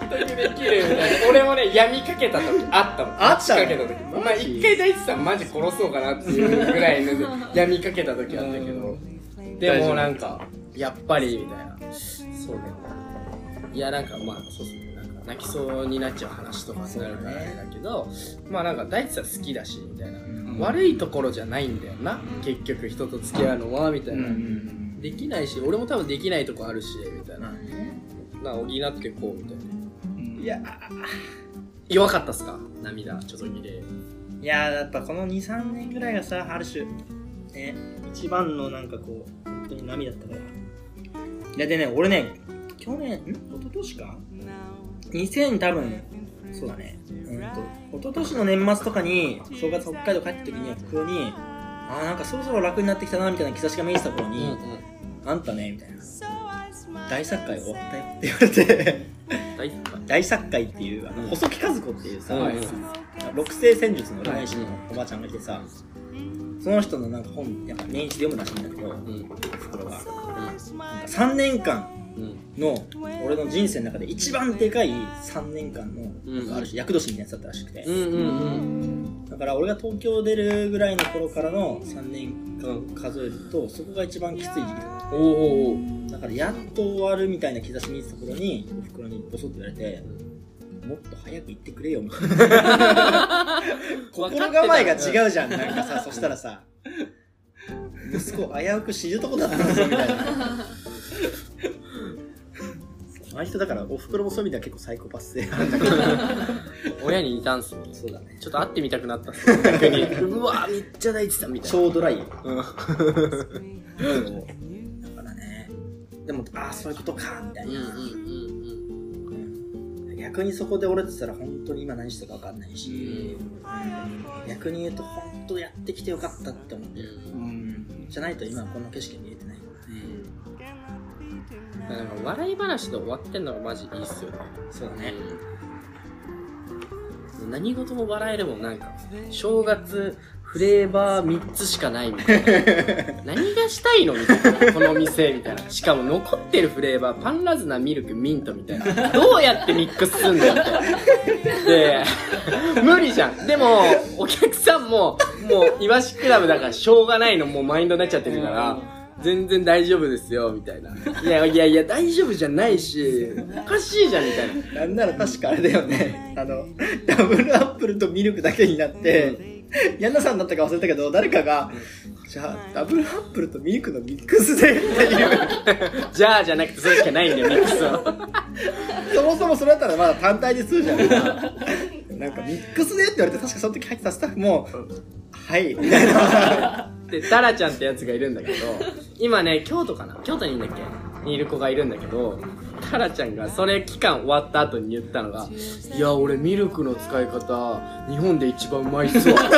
得できるみたいな俺もね闇かけた時あったもんあったかけた時お前一回大地さんマジ殺そうかなっていうぐらいの闇かけた時あったけどでもなんかやっぱりみたいなそうだよねいやなんかまあそうですねなんか泣きそうになっちゃう話とかになるからあれだけどまあなんか大地さん好きだしみたいな、うん、悪いところじゃないんだよな、うん、結局人と付き合うのはみたいな、うん、できないし俺も多分できないとこあるしみたいな、うん、なんか補ってこうみたいな、うん、いや弱かったっすか涙ちょっとぎれいややっぱこの に,さん 年ぐらいがさある種ね一番のなんかこう本当に波だったからいやでね俺ね去年ん一昨年かにせん多分そうだねうんと一昨年の年末とかに正月北海道帰った時にはここにあーなんかそろそろ楽になってきたなみたいな兆しが見えてた頃に、うんうん、あんたねみたいな大作会終わったよって言われて大作会大作会っていうあの細木数子っていうさ、うんうん、六星占術の占い師のおばあちゃんがいてさその人のなんか本やっぱ年一で読むらしいんだけど、うん、袋が、うん、なんかさんねんかんの、うん、俺の人生の中で一番でかいさんねんかんの、うん、なんかある種厄年みたいなやつだったらしくて、うんうんうん、だから俺が東京出るぐらいの頃からのさんねんかん数えるとそこが一番きつい時期だった、うん、おーだからやっと終わるみたいな兆し見てた頃にお袋にボソッと言われてもっと早く行ってくれよみたいな心構えが違うじゃんなんかさそしたらさ息子危うく死ぬとこだったんですよみたいなあの人だからおふくろもそういう意味では結構サイコパス性なんだけど親に似たんすねそうだねちょっと会ってみたくなったっす逆にうわめっちゃ大事だみたいな超ドライよ、うん、だからねでもああそういうことかみたいな、うんうん逆にそこで折れてたら本当に今何してたか分かんないし、うん、逆に言うと本当やってきてよかったって思ってる、うん、じゃないと今この景色見えてない、うん、だからなんか笑い話で終わってんのがマジいいっすよねそうだね、うん、何事も笑えるもんなんか正月フレーバーみっつしかないみたいな何がしたいのみたいなこの店みたいなしかも残ってるフレーバーパンラズナミルクミントみたいなどうやってミックスすんだよってで無理じゃんでもお客さんももうイワシクラブだからしょうがないのもうマインドになっちゃってるから全然大丈夫ですよみたいないやいやいや大丈夫じゃないしおかしいじゃんみたいななんなら確かあれだよねあのダブルアップルとミルクだけになって、うんヤンナさんだったか忘れたけど誰かがじゃあダブルアップルとミルクのミックスでっていうじゃあじゃなくてそれしかないんだよミックスはそもそもそれだったらまだ単体で通じゃんなんかミックスでって言われて確かその時入ってたスタッフもはいみたいなでタラちゃんってやつがいるんだけど今ね京都かな京都にいるんだっけにいる子がいるんだけどタラちゃんがそれ期間終わった後に言ったのがいや俺ミルクの使い方日本で一番うまいっすわ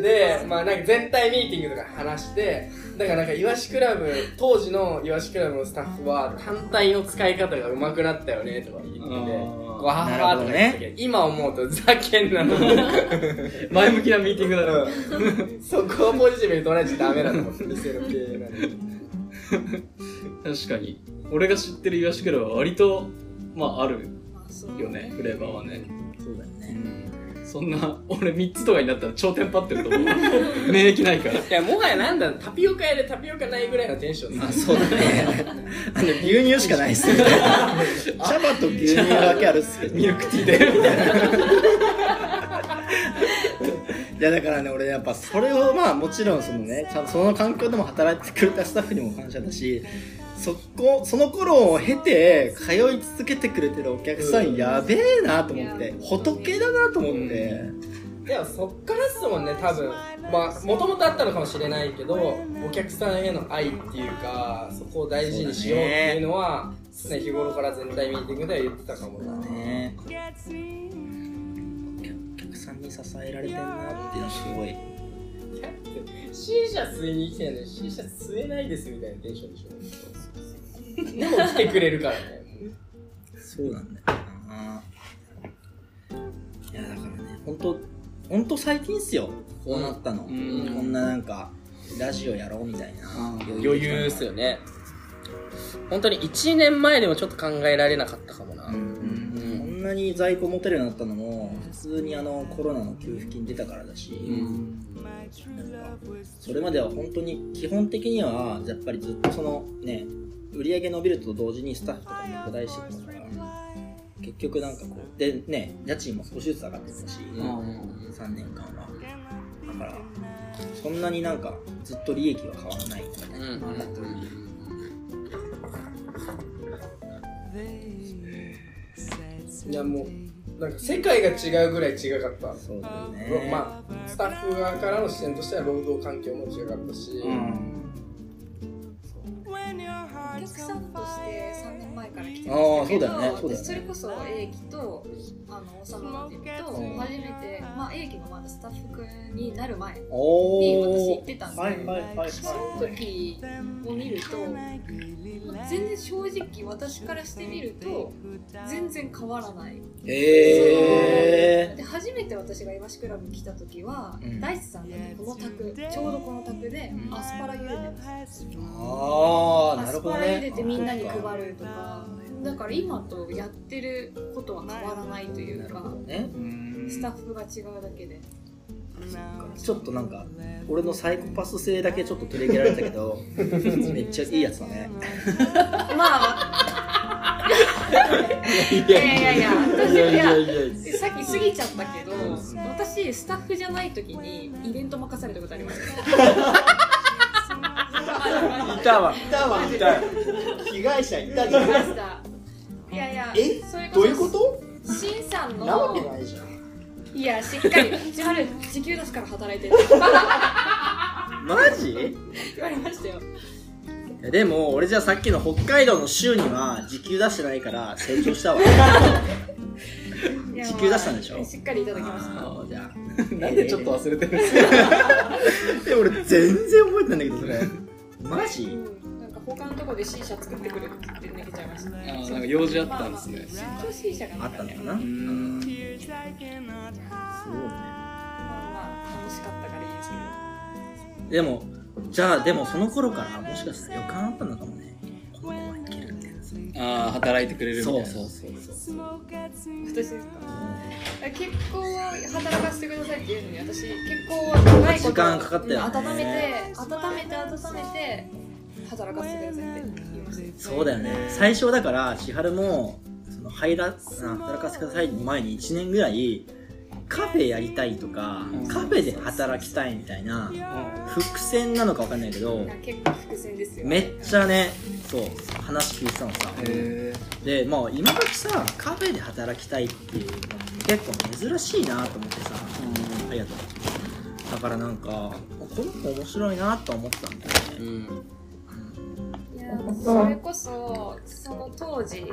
で、まあなんか全体ミーティングとか話してだからなんかイワシクラブ当時のイワシクラブのスタッフは単体の使い方が上手くなったよねとか言っててこうハッハーとか言ってたけど、今思うとふざけんなの前向きなミーティングだろそこをポジティブに捉えちゃダメだと思って見せる系なんで確かに俺が知ってる東クラブは割とまああるよね、フレーバーはね。そうだね、うん、そんな俺みっつとかになったら超テンパってると思う免疫ないから。いやもはやなんだタピオカ屋でタピオカないぐらいのテンションだ。あ、そうだねあの牛乳しかないっすよね茶葉と牛乳だけあるっすけどミルクティーでみたいないやだからね、俺やっぱそれをまあもちろんそのね、ちゃんとその環境でも働いてくれたスタッフにも感謝だし、そこその頃を経て通い続けてくれてるお客さんやべえなと思って、うん、仏だなと思って、うん、でもそっからですもんね多分。まあもともとあったのかもしれないけど、お客さんへの愛っていうか、そこを大事にしようっていうのは常、ね、日頃から全体ミーティングでは言ってたかもだね。お客さんに支えられてるなっていうのはすごい。シーシャ吸いに来てんのにシーシャ吸えないですみたいなテンションでしょでも来てくれるからねそうなんだよな。いやだからね、ほんとほんと最近っすよ、こうなったの、うん、こんななんかラジオやろうみたいな、うん、余裕っすよね。ほんとにいちねんまえでもちょっと考えられなかったかもな、うんうん、こんなに在庫持てるようになったのも普通にあのコロナの給付金出たからだし、うん、それまでは本当に基本的にはやっぱりずっとそのね、売り上げ伸びると同時にスタッフとかも拡大してたから、結局なんかこうでね、家賃も少しずつ上がってたし、うん、さんねんかんはだからそんなになんかずっと利益は変わらないみたいな、うんうん、いやもうなんか世界が違うぐらい違かった。そうだね。まあスタッフ側からの視点としては労働環境も違かったし、うん、そうお客さんとしてさんねんまえから来てましたけど、あー、そうだよね、そうだよね、それこそ A 期とあのおさまっていうと初めて、まあ、A 期のまだスタッフ君になる前に私行ってたんで、はいはいはい、その時を見ると、全然正直私からしてみると全然変わらない。えー、で初めて私がイワシクラブに来た時は、うん、ダイスさんのこの卓、ちょうどこの卓でアスパラ茹でます、うん、あー、なるほどね、アスパラ茹でてみんなに配るとか、だから今とやってることは変わらないというか、ね、スタッフが違うだけで。ちょっとなんか俺のサイコパス性だけちょっと取り上げられたけどめっちゃいいやつだねまあいやいやいや私いやいやさっき過ぎちゃったけど、私スタッフじゃない時にイベント任されたことありますいたわいたわいた被害者いたじゃん。いやいや、え、それこそどういうこと？しんさんのなわけないじゃん。いや、しっかり、春、時給出すから働いてるマジ？言われましたよ。でも、俺じゃあさっきの北海道の週には時給出してないから成長したわ時給出したんでしょ？しっかりいただきました。じゃあなんでちょっと忘れてるんですかえ、俺全然覚えてないんだけど、それマジ？うん、なんか他のとこで C 社作ってくれって言って抜けちゃいましたね。あ、なんか用事あったんですね、まあまあ、出張 C 社があったんだよな。そうね、まあまあ楽しかったからいいですけど。でもじゃあでもその頃からもしかしたら予感あったのかもね、このままいけるみたいな。ああ、働いてくれるみたいな。そうそうそうそう。私ですか、うん、結婚を働かせてくださいっていうのに私結婚は長いこと時間かかったよね。温めて温めて温めて働かせてくださいって言いました。そうだよね。最初だから千春も入ら働かせてくださいの前にいちねんぐらいカフェやりたいとか、うん、カフェで働きたいみたいな、うん、伏線なのか分かんないけど、結構伏線ですよ、ね、めっちゃね、そう話聞いてたのさ。へで、まあ、今時さカフェで働きたいっていうの結構珍しいなと思ってさ、うん、ありがとう。だからなんかこの子面白いなと思ってたんだよね、うん。それこそ、その当時、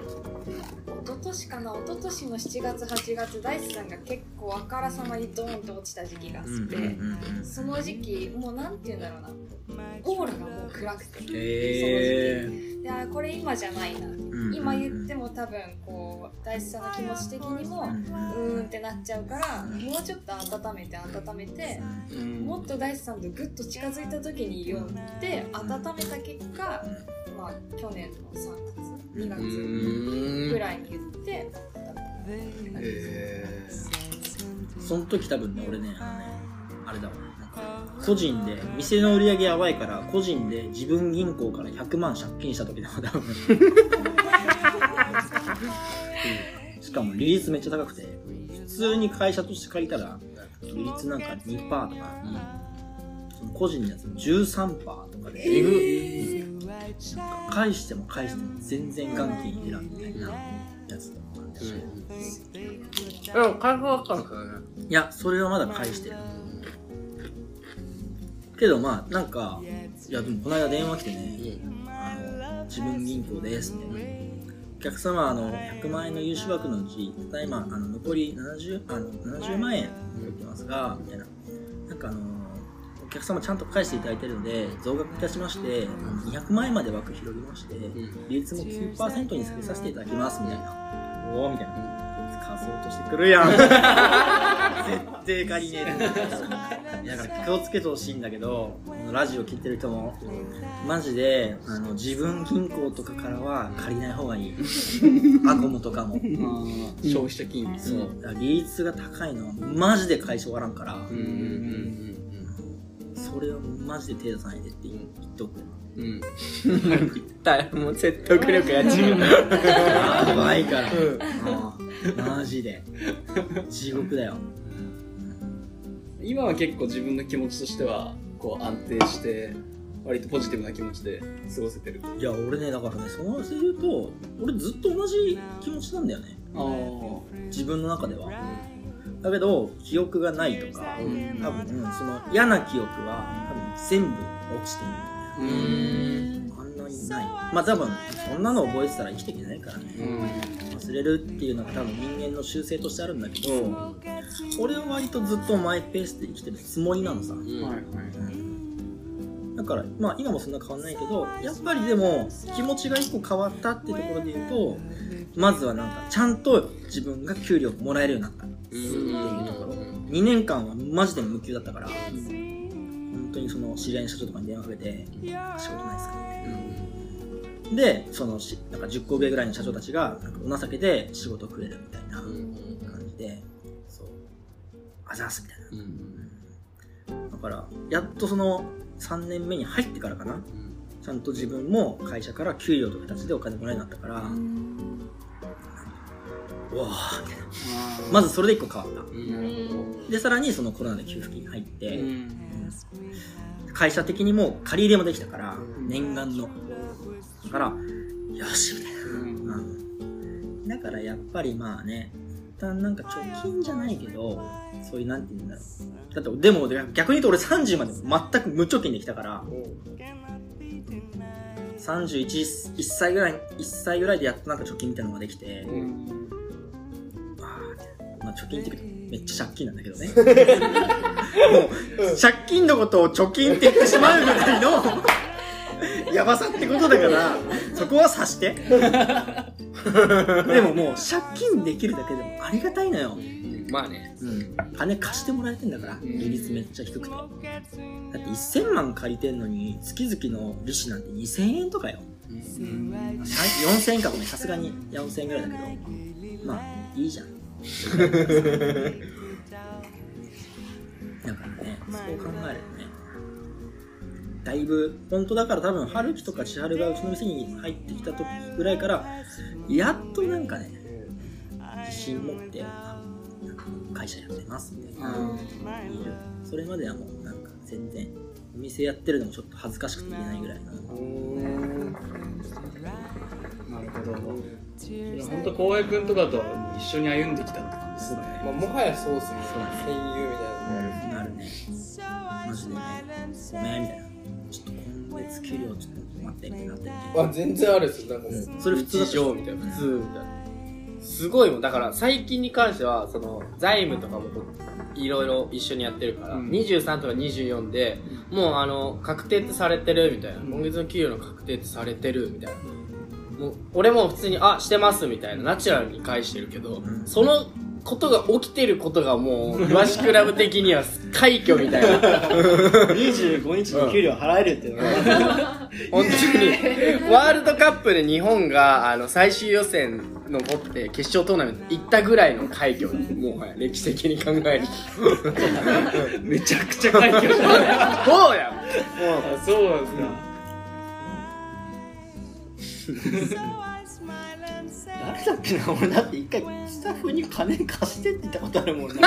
おととしかな、おととしのしちがつ、はちがつ、大地さんが結構あからさまにドーンと落ちた時期があって、うんうん、その時期、もうなんていうんだろうな、オーラがもう暗くて、えー、その時期で、あ、これ今じゃないな、うん、今言っても多分こう大志さんの気持ち的にもうーんってなっちゃうから、もうちょっと温めて温めて、もっと大志さんとグッと近づいた時に言って温めた結果、まあ、去年のさんがつにがつぐらいに言って温めた。えー、その時多分ね俺ねあれだわ、個人で店の売り上げやばいから個人で自分銀行からひゃくまん借金した時だもんしかも利率めっちゃ高くて、普通に会社として借りたら利率なんか にパーセント とか、その個人のやつも じゅうさんパーセント とかで、えー、返しても返しても全然元金減らんみたいなやつだったんですよ。うん、返さなかったからね。いや、それはまだ返してるけど、まあなんか、いやでもこの間電話来てね、あの自分銀行ですって、ね、お客様あのひゃくまんえんの融資枠のうちただいまあの残りななじゅうまんえん持ってますがみたいな、なんかあのお客様ちゃんと返していただいてるので増額いたしまして、にひゃくまんえんまで枠広げまして利率も きゅうパーセント に下げさせていただきますみたいな、おおみたいな、貸そうとしてくるやん絶対借りねえだから気をつけてほしいんだけど、ラジオ聞いてる人もマジであの自分銀行とかからは借りない方がいいアコムとかも消費者金利、そう利率が高いのはマジで解消がらんから、うんうんうんうん、それはマジで手出さないでって言っとく、うん、言ったらもう説得力やっちまう怖いから、うん、マジで地獄だよ。今は結構自分の気持ちとしてはこう安定して割とポジティブな気持ちで過ごせてる。いや俺ねだからね、その話で言うと俺ずっと同じ気持ちなんだよね、あ自分の中では、うん、だけど記憶がないとか、うん、多分、うん、その嫌な記憶は多分全部落ちてるんだよね。あんなにない、まあ多分そんなの覚えてたら生きていけないからね、うん、忘れるっていうのが多分人間の習性としてあるんだけど、うん、俺は割とずっとマイペースで生きてるつもりなのさ、うんうん、だから、まあ、今もそんな変わんないけど、やっぱりでも気持ちが一個変わったっていうところで言うと、まずはなんかちゃんと自分が給料もらえるようになったっていうところ。にねんかんはマジで無給だったから、本当にその知り合いの社長とかに電話かけて仕事ないですかね、うんで、そのなんかじゅっこ上ぐらいの社長たちがなんかお情けで仕事をくれるみたいな感じで、そうあざーすみたいな、うん、だからやっとそのさんねんめに入ってからかな、うん、ちゃんと自分も会社から給料という形でお金もらえるようになったから、うん、うわーみたいな、まずそれでいっこ変わった、うん、で、さらにそのコロナで給付金入って、うん、会社的にも借り入れもできたから、うん、念願のだからよしみたいな、うん、だからやっぱりまあね、一旦なんか貯金じゃないけどそういうなんていうんだろう、だってでも逆に言うと俺さんじゅうまで全く無貯金できたから、さんじゅういち いっさいぐらいいっさいぐらいでやっとなんか貯金みたいなのができて、うん、あまあ貯金って言うとめっちゃ借金なんだけどねもう借金のことを貯金って言ってしまうぐらいのやばさってことだからそこは察してでももう借金できるだけでもありがたいのよ、うん、まあね、うん、金貸してもらえてんだから、利率めっちゃ低くて、だってせんまん借りてんのに月々の利子なんてにせんえんとかよ、うん、よんせんえんかごめん、さすがによんせんえんぐらいだけどまあいいじゃんだからね、そう考えるよね。だいぶ本当だから多分春樹とか千春がうちの店に入ってきた時ぐらいからやっとなんかね自信持って会社やってますみたいな、うん、それまではもうなんか全然お店やってるのもちょっと恥ずかしくて言えないぐらいな。なるほど。本当光栄くんとかと一緒に歩んできたって感じですね。まあ、もはやそうですね。戦友みたいなのがあるね。マジでね。ごめんみたいな。ちょっと今月給料ちょっと待ってみたいになってる。あ、全然あるんですよ。なんかもうそれ普通だよみたいな。普通みたいな。すごいもん。だから最近に関してはその財務とかもいろいろ一緒にやってるから、うん、にじゅうさんとかにじゅうよんでもうあの確定ってされてるみたいな。今月の給料の確定ってされてるみたいな。俺も普通にあしてますみたいなナチュラルに返してるけど、うん、そのことが起きてることがもうマシクラブ的には快挙みたいなにじゅうごにちの給料払えるっていうのが、うん、本当にワールドカップで日本があの最終予選残って決勝トーナメント行ったぐらいの快挙にもはや歴史的に考えるめちゃくちゃ快挙じゃないそうやんあそうなんですか誰だっけな、俺だって一回スタッフに金貸してって言ったことあるもんね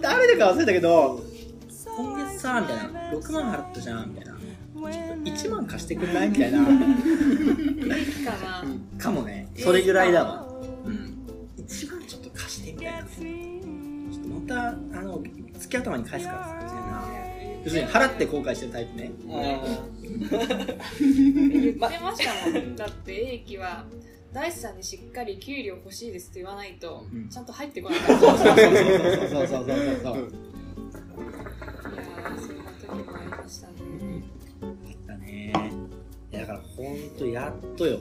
誰だか忘れたけど、今月さみたいなろくまん払ったじゃんみたいな、ちょっといちまん貸してくれないみたいなかもね、それぐらいだわ、うん、いちまんちょっと貸してみたいな、ちょっとまたあの月頭に返すからさ、要するに払って後悔してるタイプね。言ってましたもん。だって英樹は大志さんにしっかり給料欲しいですって言わないとちゃんと入ってこないから。そうそうそうそうそうそう。いやー、そういうことにもありましたね。あったね。いやだから本当やっとよ。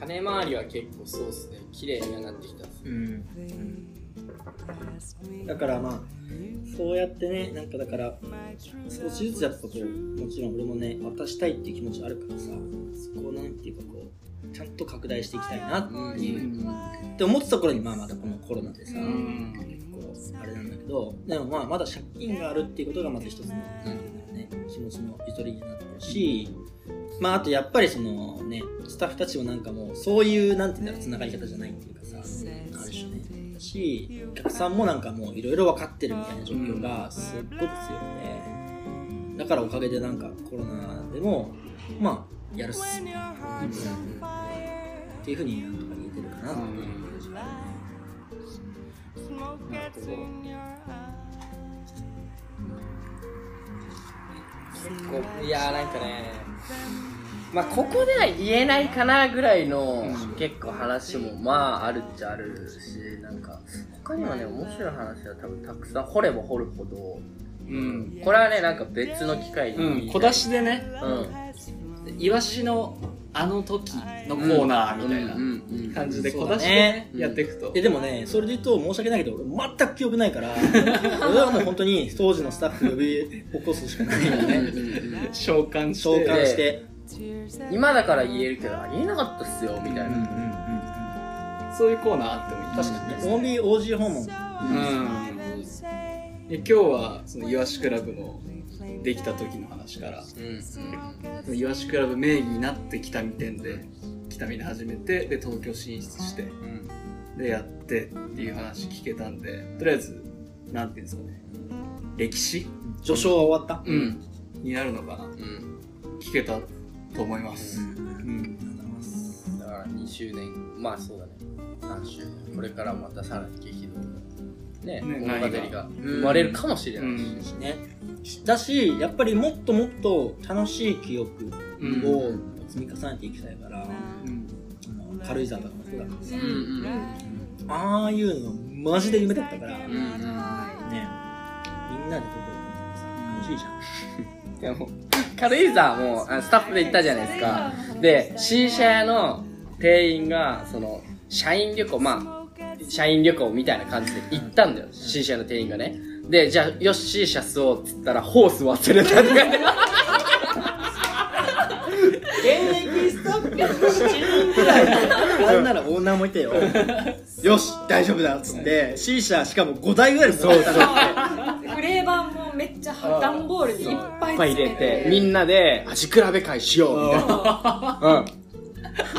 金回りは結構そうですね。綺麗になってきた。うん。だからまあそうやってね、なんかだから少しずつやっぱこう、もちろん俺もね渡したいっていう気持ちあるからさ、そこをなんていうかこうちゃんと拡大していきたいなっていう、うん、って思ってた頃にまあまたこのコロナでさ、うん、結構あれなんだけど、でもまあまだ借金があるっていうことがまた一つのなんていうんだろうね、気持ちのゆとりになってるし、まああとやっぱりそのねスタッフたちもなんかもうそういうなんていうんだろう繋がり方じゃないっていうかさ、ある種ね。しお客さんもなんかもういろいろ分かってるみたいな状況がすっごく強くて、だからおかげでなんかコロナでもまあやるっす、うん、っていうふうになんとか言えてるかなっていう感じがあるね。なるほど。結構いやーなんかね、まあここでは言えないかなぐらいの結構話もまああるっちゃあるし、なんか他にはね面白い話は多分たくさん掘れば掘るほど、うん、これはねなんか別の機会に、うん、小出しでね、うん、イワシのあの時のコーナーみたいな感じで小出しでやっていくと、うんうんうん、でもねそれで言うと申し訳ないけど俺全く記憶ないから俺はもう本当に当時のスタッフ呼び起こすしかないよね召喚して召喚して今だから言えるけどありえなかったっすよみたいな、うんうんうんうん、そういうコーナーあってもいい。確かにオンリー オージー 訪問、うん、で今日はそのイワシクラブのできた時の話から、うんうん、イワシクラブ名義になって北見店で北見で始めて、で東京進出して、うん、でやってっていう話聞けたんで、とりあえずなんていうんですかね、歴史序章は終わった、うん、になるのかな、うん、聞けたと思います。うんうん、だからにしゅうねん、まあそうだね。さんしゅうねん、これからまたさらに激動ね、物語、ね、が生まれるかもしれないし、うん、ね。だし、やっぱりもっともっと楽しい記憶を積み重ねていきたいから、うん、あの軽井沢とかもそうだけどさ、うんうん、ああいうのマジで夢だったから、うん、ね、みんなでところ楽しいじゃん。でも軽井沢もスタッフで行ったじゃないですか。で、C 社屋の店員がその社員旅行、まあ社員旅行みたいな感じで行ったんだよ、 C 社屋の店員がね。で、じゃあよし C 社吸おうっつったらホース忘れたとかね現役スタッフななにんくらいあんならオーナーもいてよよし大丈夫だっつって C 社しかもごだいぐらいもらったらってフレーバーもめっちゃ段ボールにいっぱい入れてみんなで味比べ会しようみたいな、う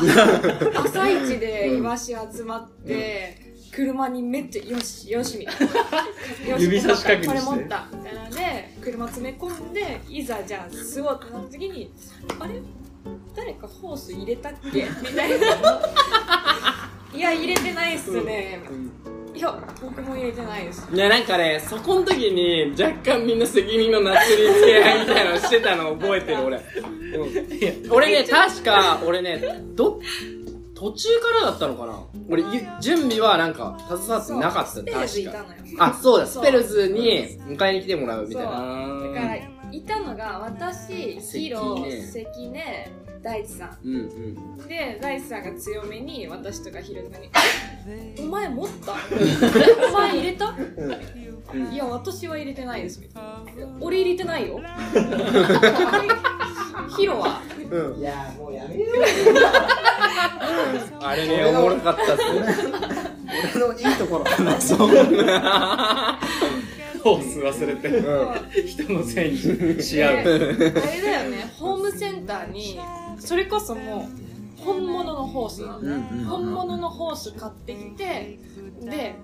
ん、朝一でイワシ集まって、うん、車にめっちゃよしよしみたいな指差し確認してこれ持ったみたいなので車詰め込んで、いざじゃあ吸おうってなった時にあれ誰かホース入れたっけみたいないや入れてないっすね、うんいや、僕も入れてないです。いや、なんかね、そこの時に若干みんな責任のなすりつけ合いみたいなのしてたのを覚えてる俺俺ね、確か、俺ね、ど途中からだったのかな俺、準備はなんか携わってなかった。確かスペルズいたのよ。あ、そうだ、スペルズに迎えに来てもらうみたいな。だからいたのが私、ヒロ、関根、大地さん、うんうん、で、大地さんが強めに私とかヒロとかにお前持ったお前入れたいや、私は入れてないですみたいな俺入れてないよヒロは、うん、いやもうやめよあれね、おもろかったっす俺のいいところそうホース忘れて、うん、人のせいにし合う、ね、あれだよね、ホームセンターにそれこそもう本物のホース、うん、本物のホース買ってきてで、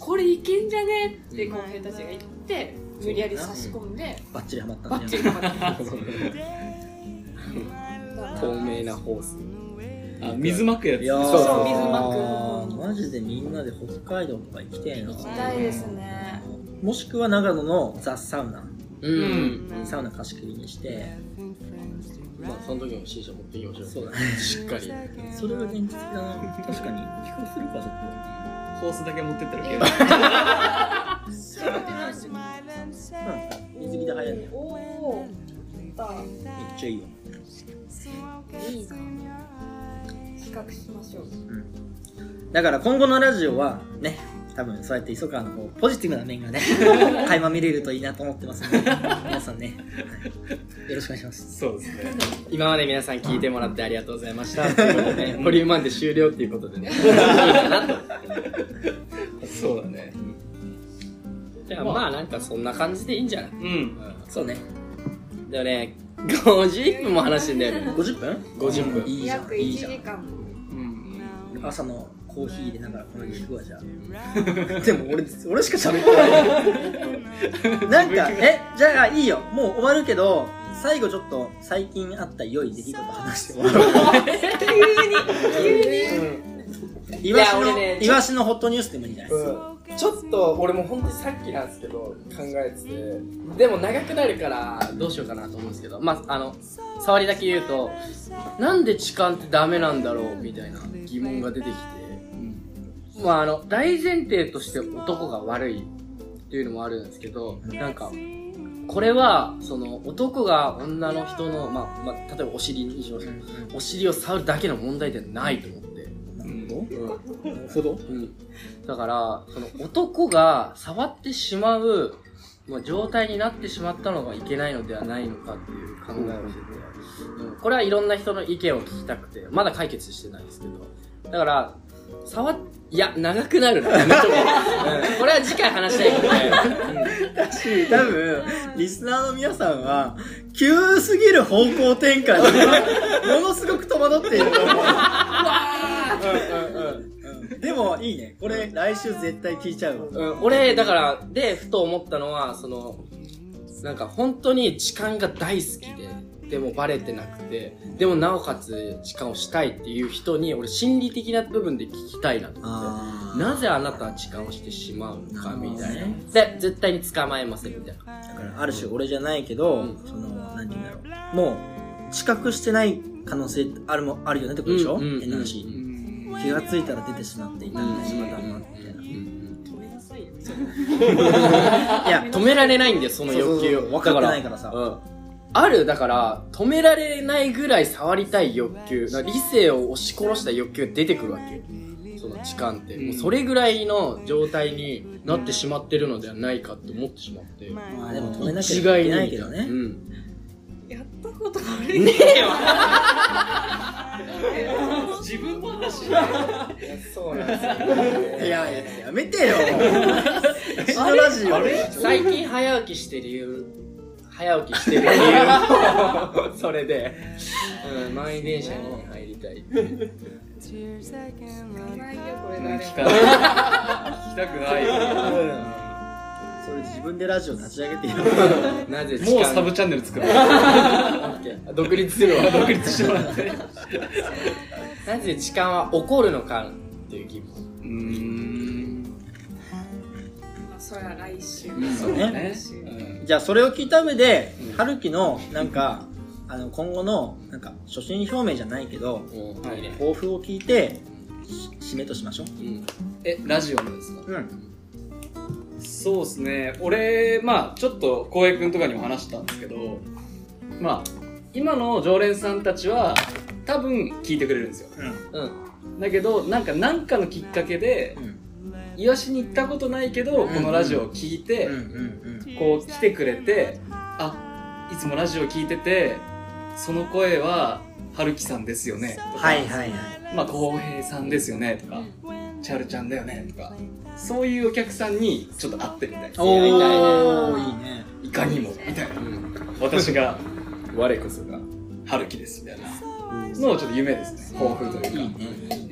これいけんじゃねって後輩たちが言って無理やり差し込んでバッチリハマったバッチリハマった透明なホースあ、水まくやつやそうそう、水まくマジでみんなで北海道とか行きたいな行きたいですねもしくは長野のザ・サウナ、うん、サウナ貸し切りにして、まあ、その時の シーシャ持っていきましょう。そうだね、しっかり。それが現実的だな。確かに。飛行するかそこ。ホースだけ持ってったらいけない。水着で入るね。おお。めっちゃいいよ。いいな。比較しましょう。うん、だから今後のラジオはね。多分そうやって磯川のこうポジティブな面がね垣間見れるといいなと思ってますので皆さんねよろしくお願いします。そうですね今まで皆さん聞いてもらってありがとうございましたということで、ね、ボリュームいちで終了っていうことでねそうだねじゃあまあなんかそんな感じでいいんじゃない、うんうん、そうねでもねごじゅっぷんも話してんだよねごじゅっぷんごじゅっぷんいいじゃん約いちじかんうん朝のコーヒー入れながらこの曲聞くわじゃあでも 俺, 俺しか喋ってないなんかえじゃあいいよもう終わるけど最後ちょっと最近あった良い出来事話してもらおう急に急にイワシの、ね、イワシのホットニュースでもいいんじゃないですか、うん、ちょっと俺も本当にさっきなんですけど考えててでも長くなるからどうしようかなと思うんですけどまああの触りだけ言うとなんで痴漢ってダメなんだろうみたいな疑問が出てきてまあ、あの大前提として男が悪いっていうのもあるんですけどなんかこれはその男が女の人の、まあまあ、例えばお尻にします、うんうん、お尻を触るだけの問題ではないと思ってなるほど、うん、なるほど、うん、だからその男が触ってしまう、まあ、状態になってしまったのがいけないのではないのかっていう考えをしてて、うん、これはいろんな人の意見を聞きたくてまだ解決してないですけどだから触っいや長くなるな、うん、これは次回話したいけどね私多分リスナーの皆さんは急すぎる方向転換でものすごく戸惑っていると思うでもいいねこれ来週絶対聞いちゃう、うん、俺だからでふと思ったのはそのなんか本当に痴漢が大好きででもバレてなくてでもなおかつ痴漢をしたいっていう人に俺心理的な部分で聞きたいなと思ってなぜあなたは痴漢をしてしまうのかみたいなで絶対に捕まえませんみたいなだからある種俺じゃないけど、うん、その何て言うんだろうもう知覚してない可能性あるもあるよねってことでしょ変な話気がついたら出てしまっていたんでしまったなみたいないや止められないんだよその欲求を分かってないからさ、うんあるだから止められないぐらい触りたい欲求理性を押し殺した欲求が出てくるわけその痴漢って、うん、もうそれぐらいの状態になってしまってるのではないかって思ってしまってまあでも止めなきゃいけないけどね、うん、やったことあるねえよ自分の話だよそうなんですよいやいややめてよ私のラジオ最近早起きしてる理由早起きしてる理由それで、うん、満員電車に入りたい聞かないよこれ誰も聞かない聞きたくないよ、うん、それ自分でラジオ立ち上げていいなぜもうサブチャンネル作る独立するわ独立してもらってなぜ痴漢は起こるのかっていう疑問うーんそれは来週そうねじゃあそれを聞いた上で、うん、春樹のなんかあの今後のなんか初心表明じゃないけど、はいね、抱負を聞いて締めとしましょう、うん、えラジオのですか、うん、そうですね。俺、まあ、ちょっと浩平君とかにも話したんですけど、まあ、今の常連さんたちは多分聞いてくれるんですよ、うん、だけどなんか何かのきっかけで、うん、イワシに行ったことないけど、うん、このラジオを聞いて、うんうん、こう来てくれて、あ、いつもラジオ聞いてて、その声は春樹さんですよねとか、はいはいはい、まあ浩平さんですよねとか、チャルちゃんだよねとか、そういうお客さんにちょっと会ってみたいですね。おー、いいね。いかにもみたいな、うん、私が我こそが春樹ですみたいなのをちょっと夢ですね。抱負というか、いい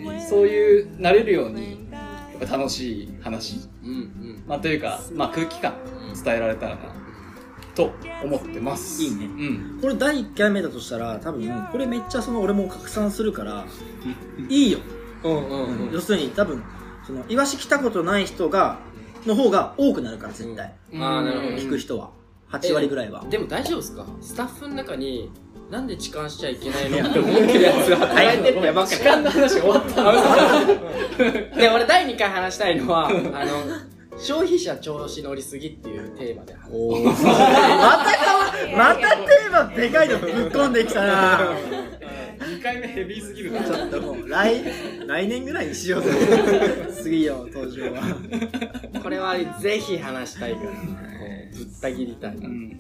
ね、そういうなれるようにやっぱ楽しい話、うんうん、まあというか、まあ空気感伝えられたらなと思ってます。いいね。うん、これだいいっかいめだとしたら、多分これめっちゃその俺も拡散するからいいよ。うんうんうん、要するに多分そのイワシ来たことない人がの方が多くなるから絶対。うん、ああなるほど。聞く人は。はちわりぐらいは。でも大丈夫ですか？スタッフの中になんで痴漢しちゃいけないのって思ってるやつが働いてるばっかり。痴漢の話終わった。で、俺だいにかい話したいのはあの消費者調子乗りすぎっていうテーマで話す。またまたテーマでかいのぶっ込んできたな。にかいめヘビーすぎるな。ちょっともう来来年ぐらいにしようと思う。次よ登場は。これはぜひ話したいから。ぶった切りたいな、うん、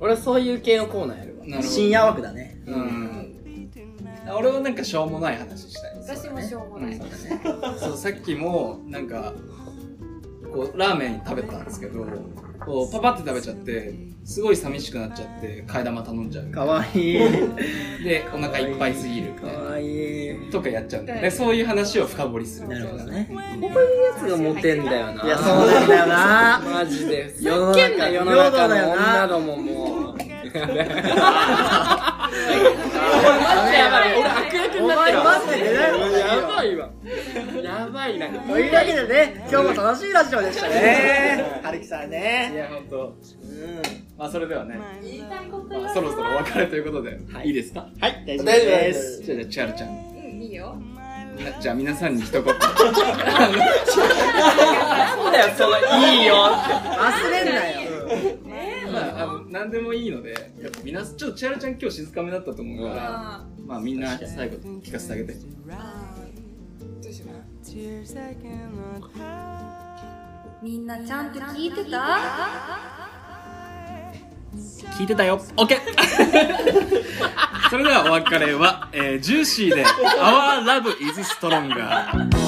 俺はそういう系のコーナーやるわ。深夜枠だね、うんうん、俺はなんかしょうもない話したい。私もしょうもない、うん、そうさっきもなんかこうラーメン食べたんですけど、こうパパって食べちゃってすごい寂しくなっちゃって替え玉頼んじゃう。かわいいで、お腹いっぱいすぎるみたいな、かわいいとかやっちゃうんだよね。そういう話を深掘りするみたいな。なるほどね。こういうやつがモテんだよな。いや、そうなんだよなマジで世の中世の中の女どももうマジやばい。俺悪役になってるわ。マジでやばいわ。やばいな。というわけでね、今日も楽しいラジオでしたね。春樹さんね。いや本当。うん。まあそれではね。まあそろそろお別れということで、いいですか？はい、大丈夫です。じゃあチャルちゃん。うん、いいよ。じゃあ皆さんに一言。なんだよそのいいよって。忘れんなよ。まあ、あの何でもいいので、やっぱみんなちょっと千春ちゃん今日静かめだったと思うから、あ、まあみんな最後聞かせてあげて。どうしよう。みんなちゃんと聞いてた？聞いてたよ。オッケー。それではお別れは、えー、ジューシーでOur Love is Stronger。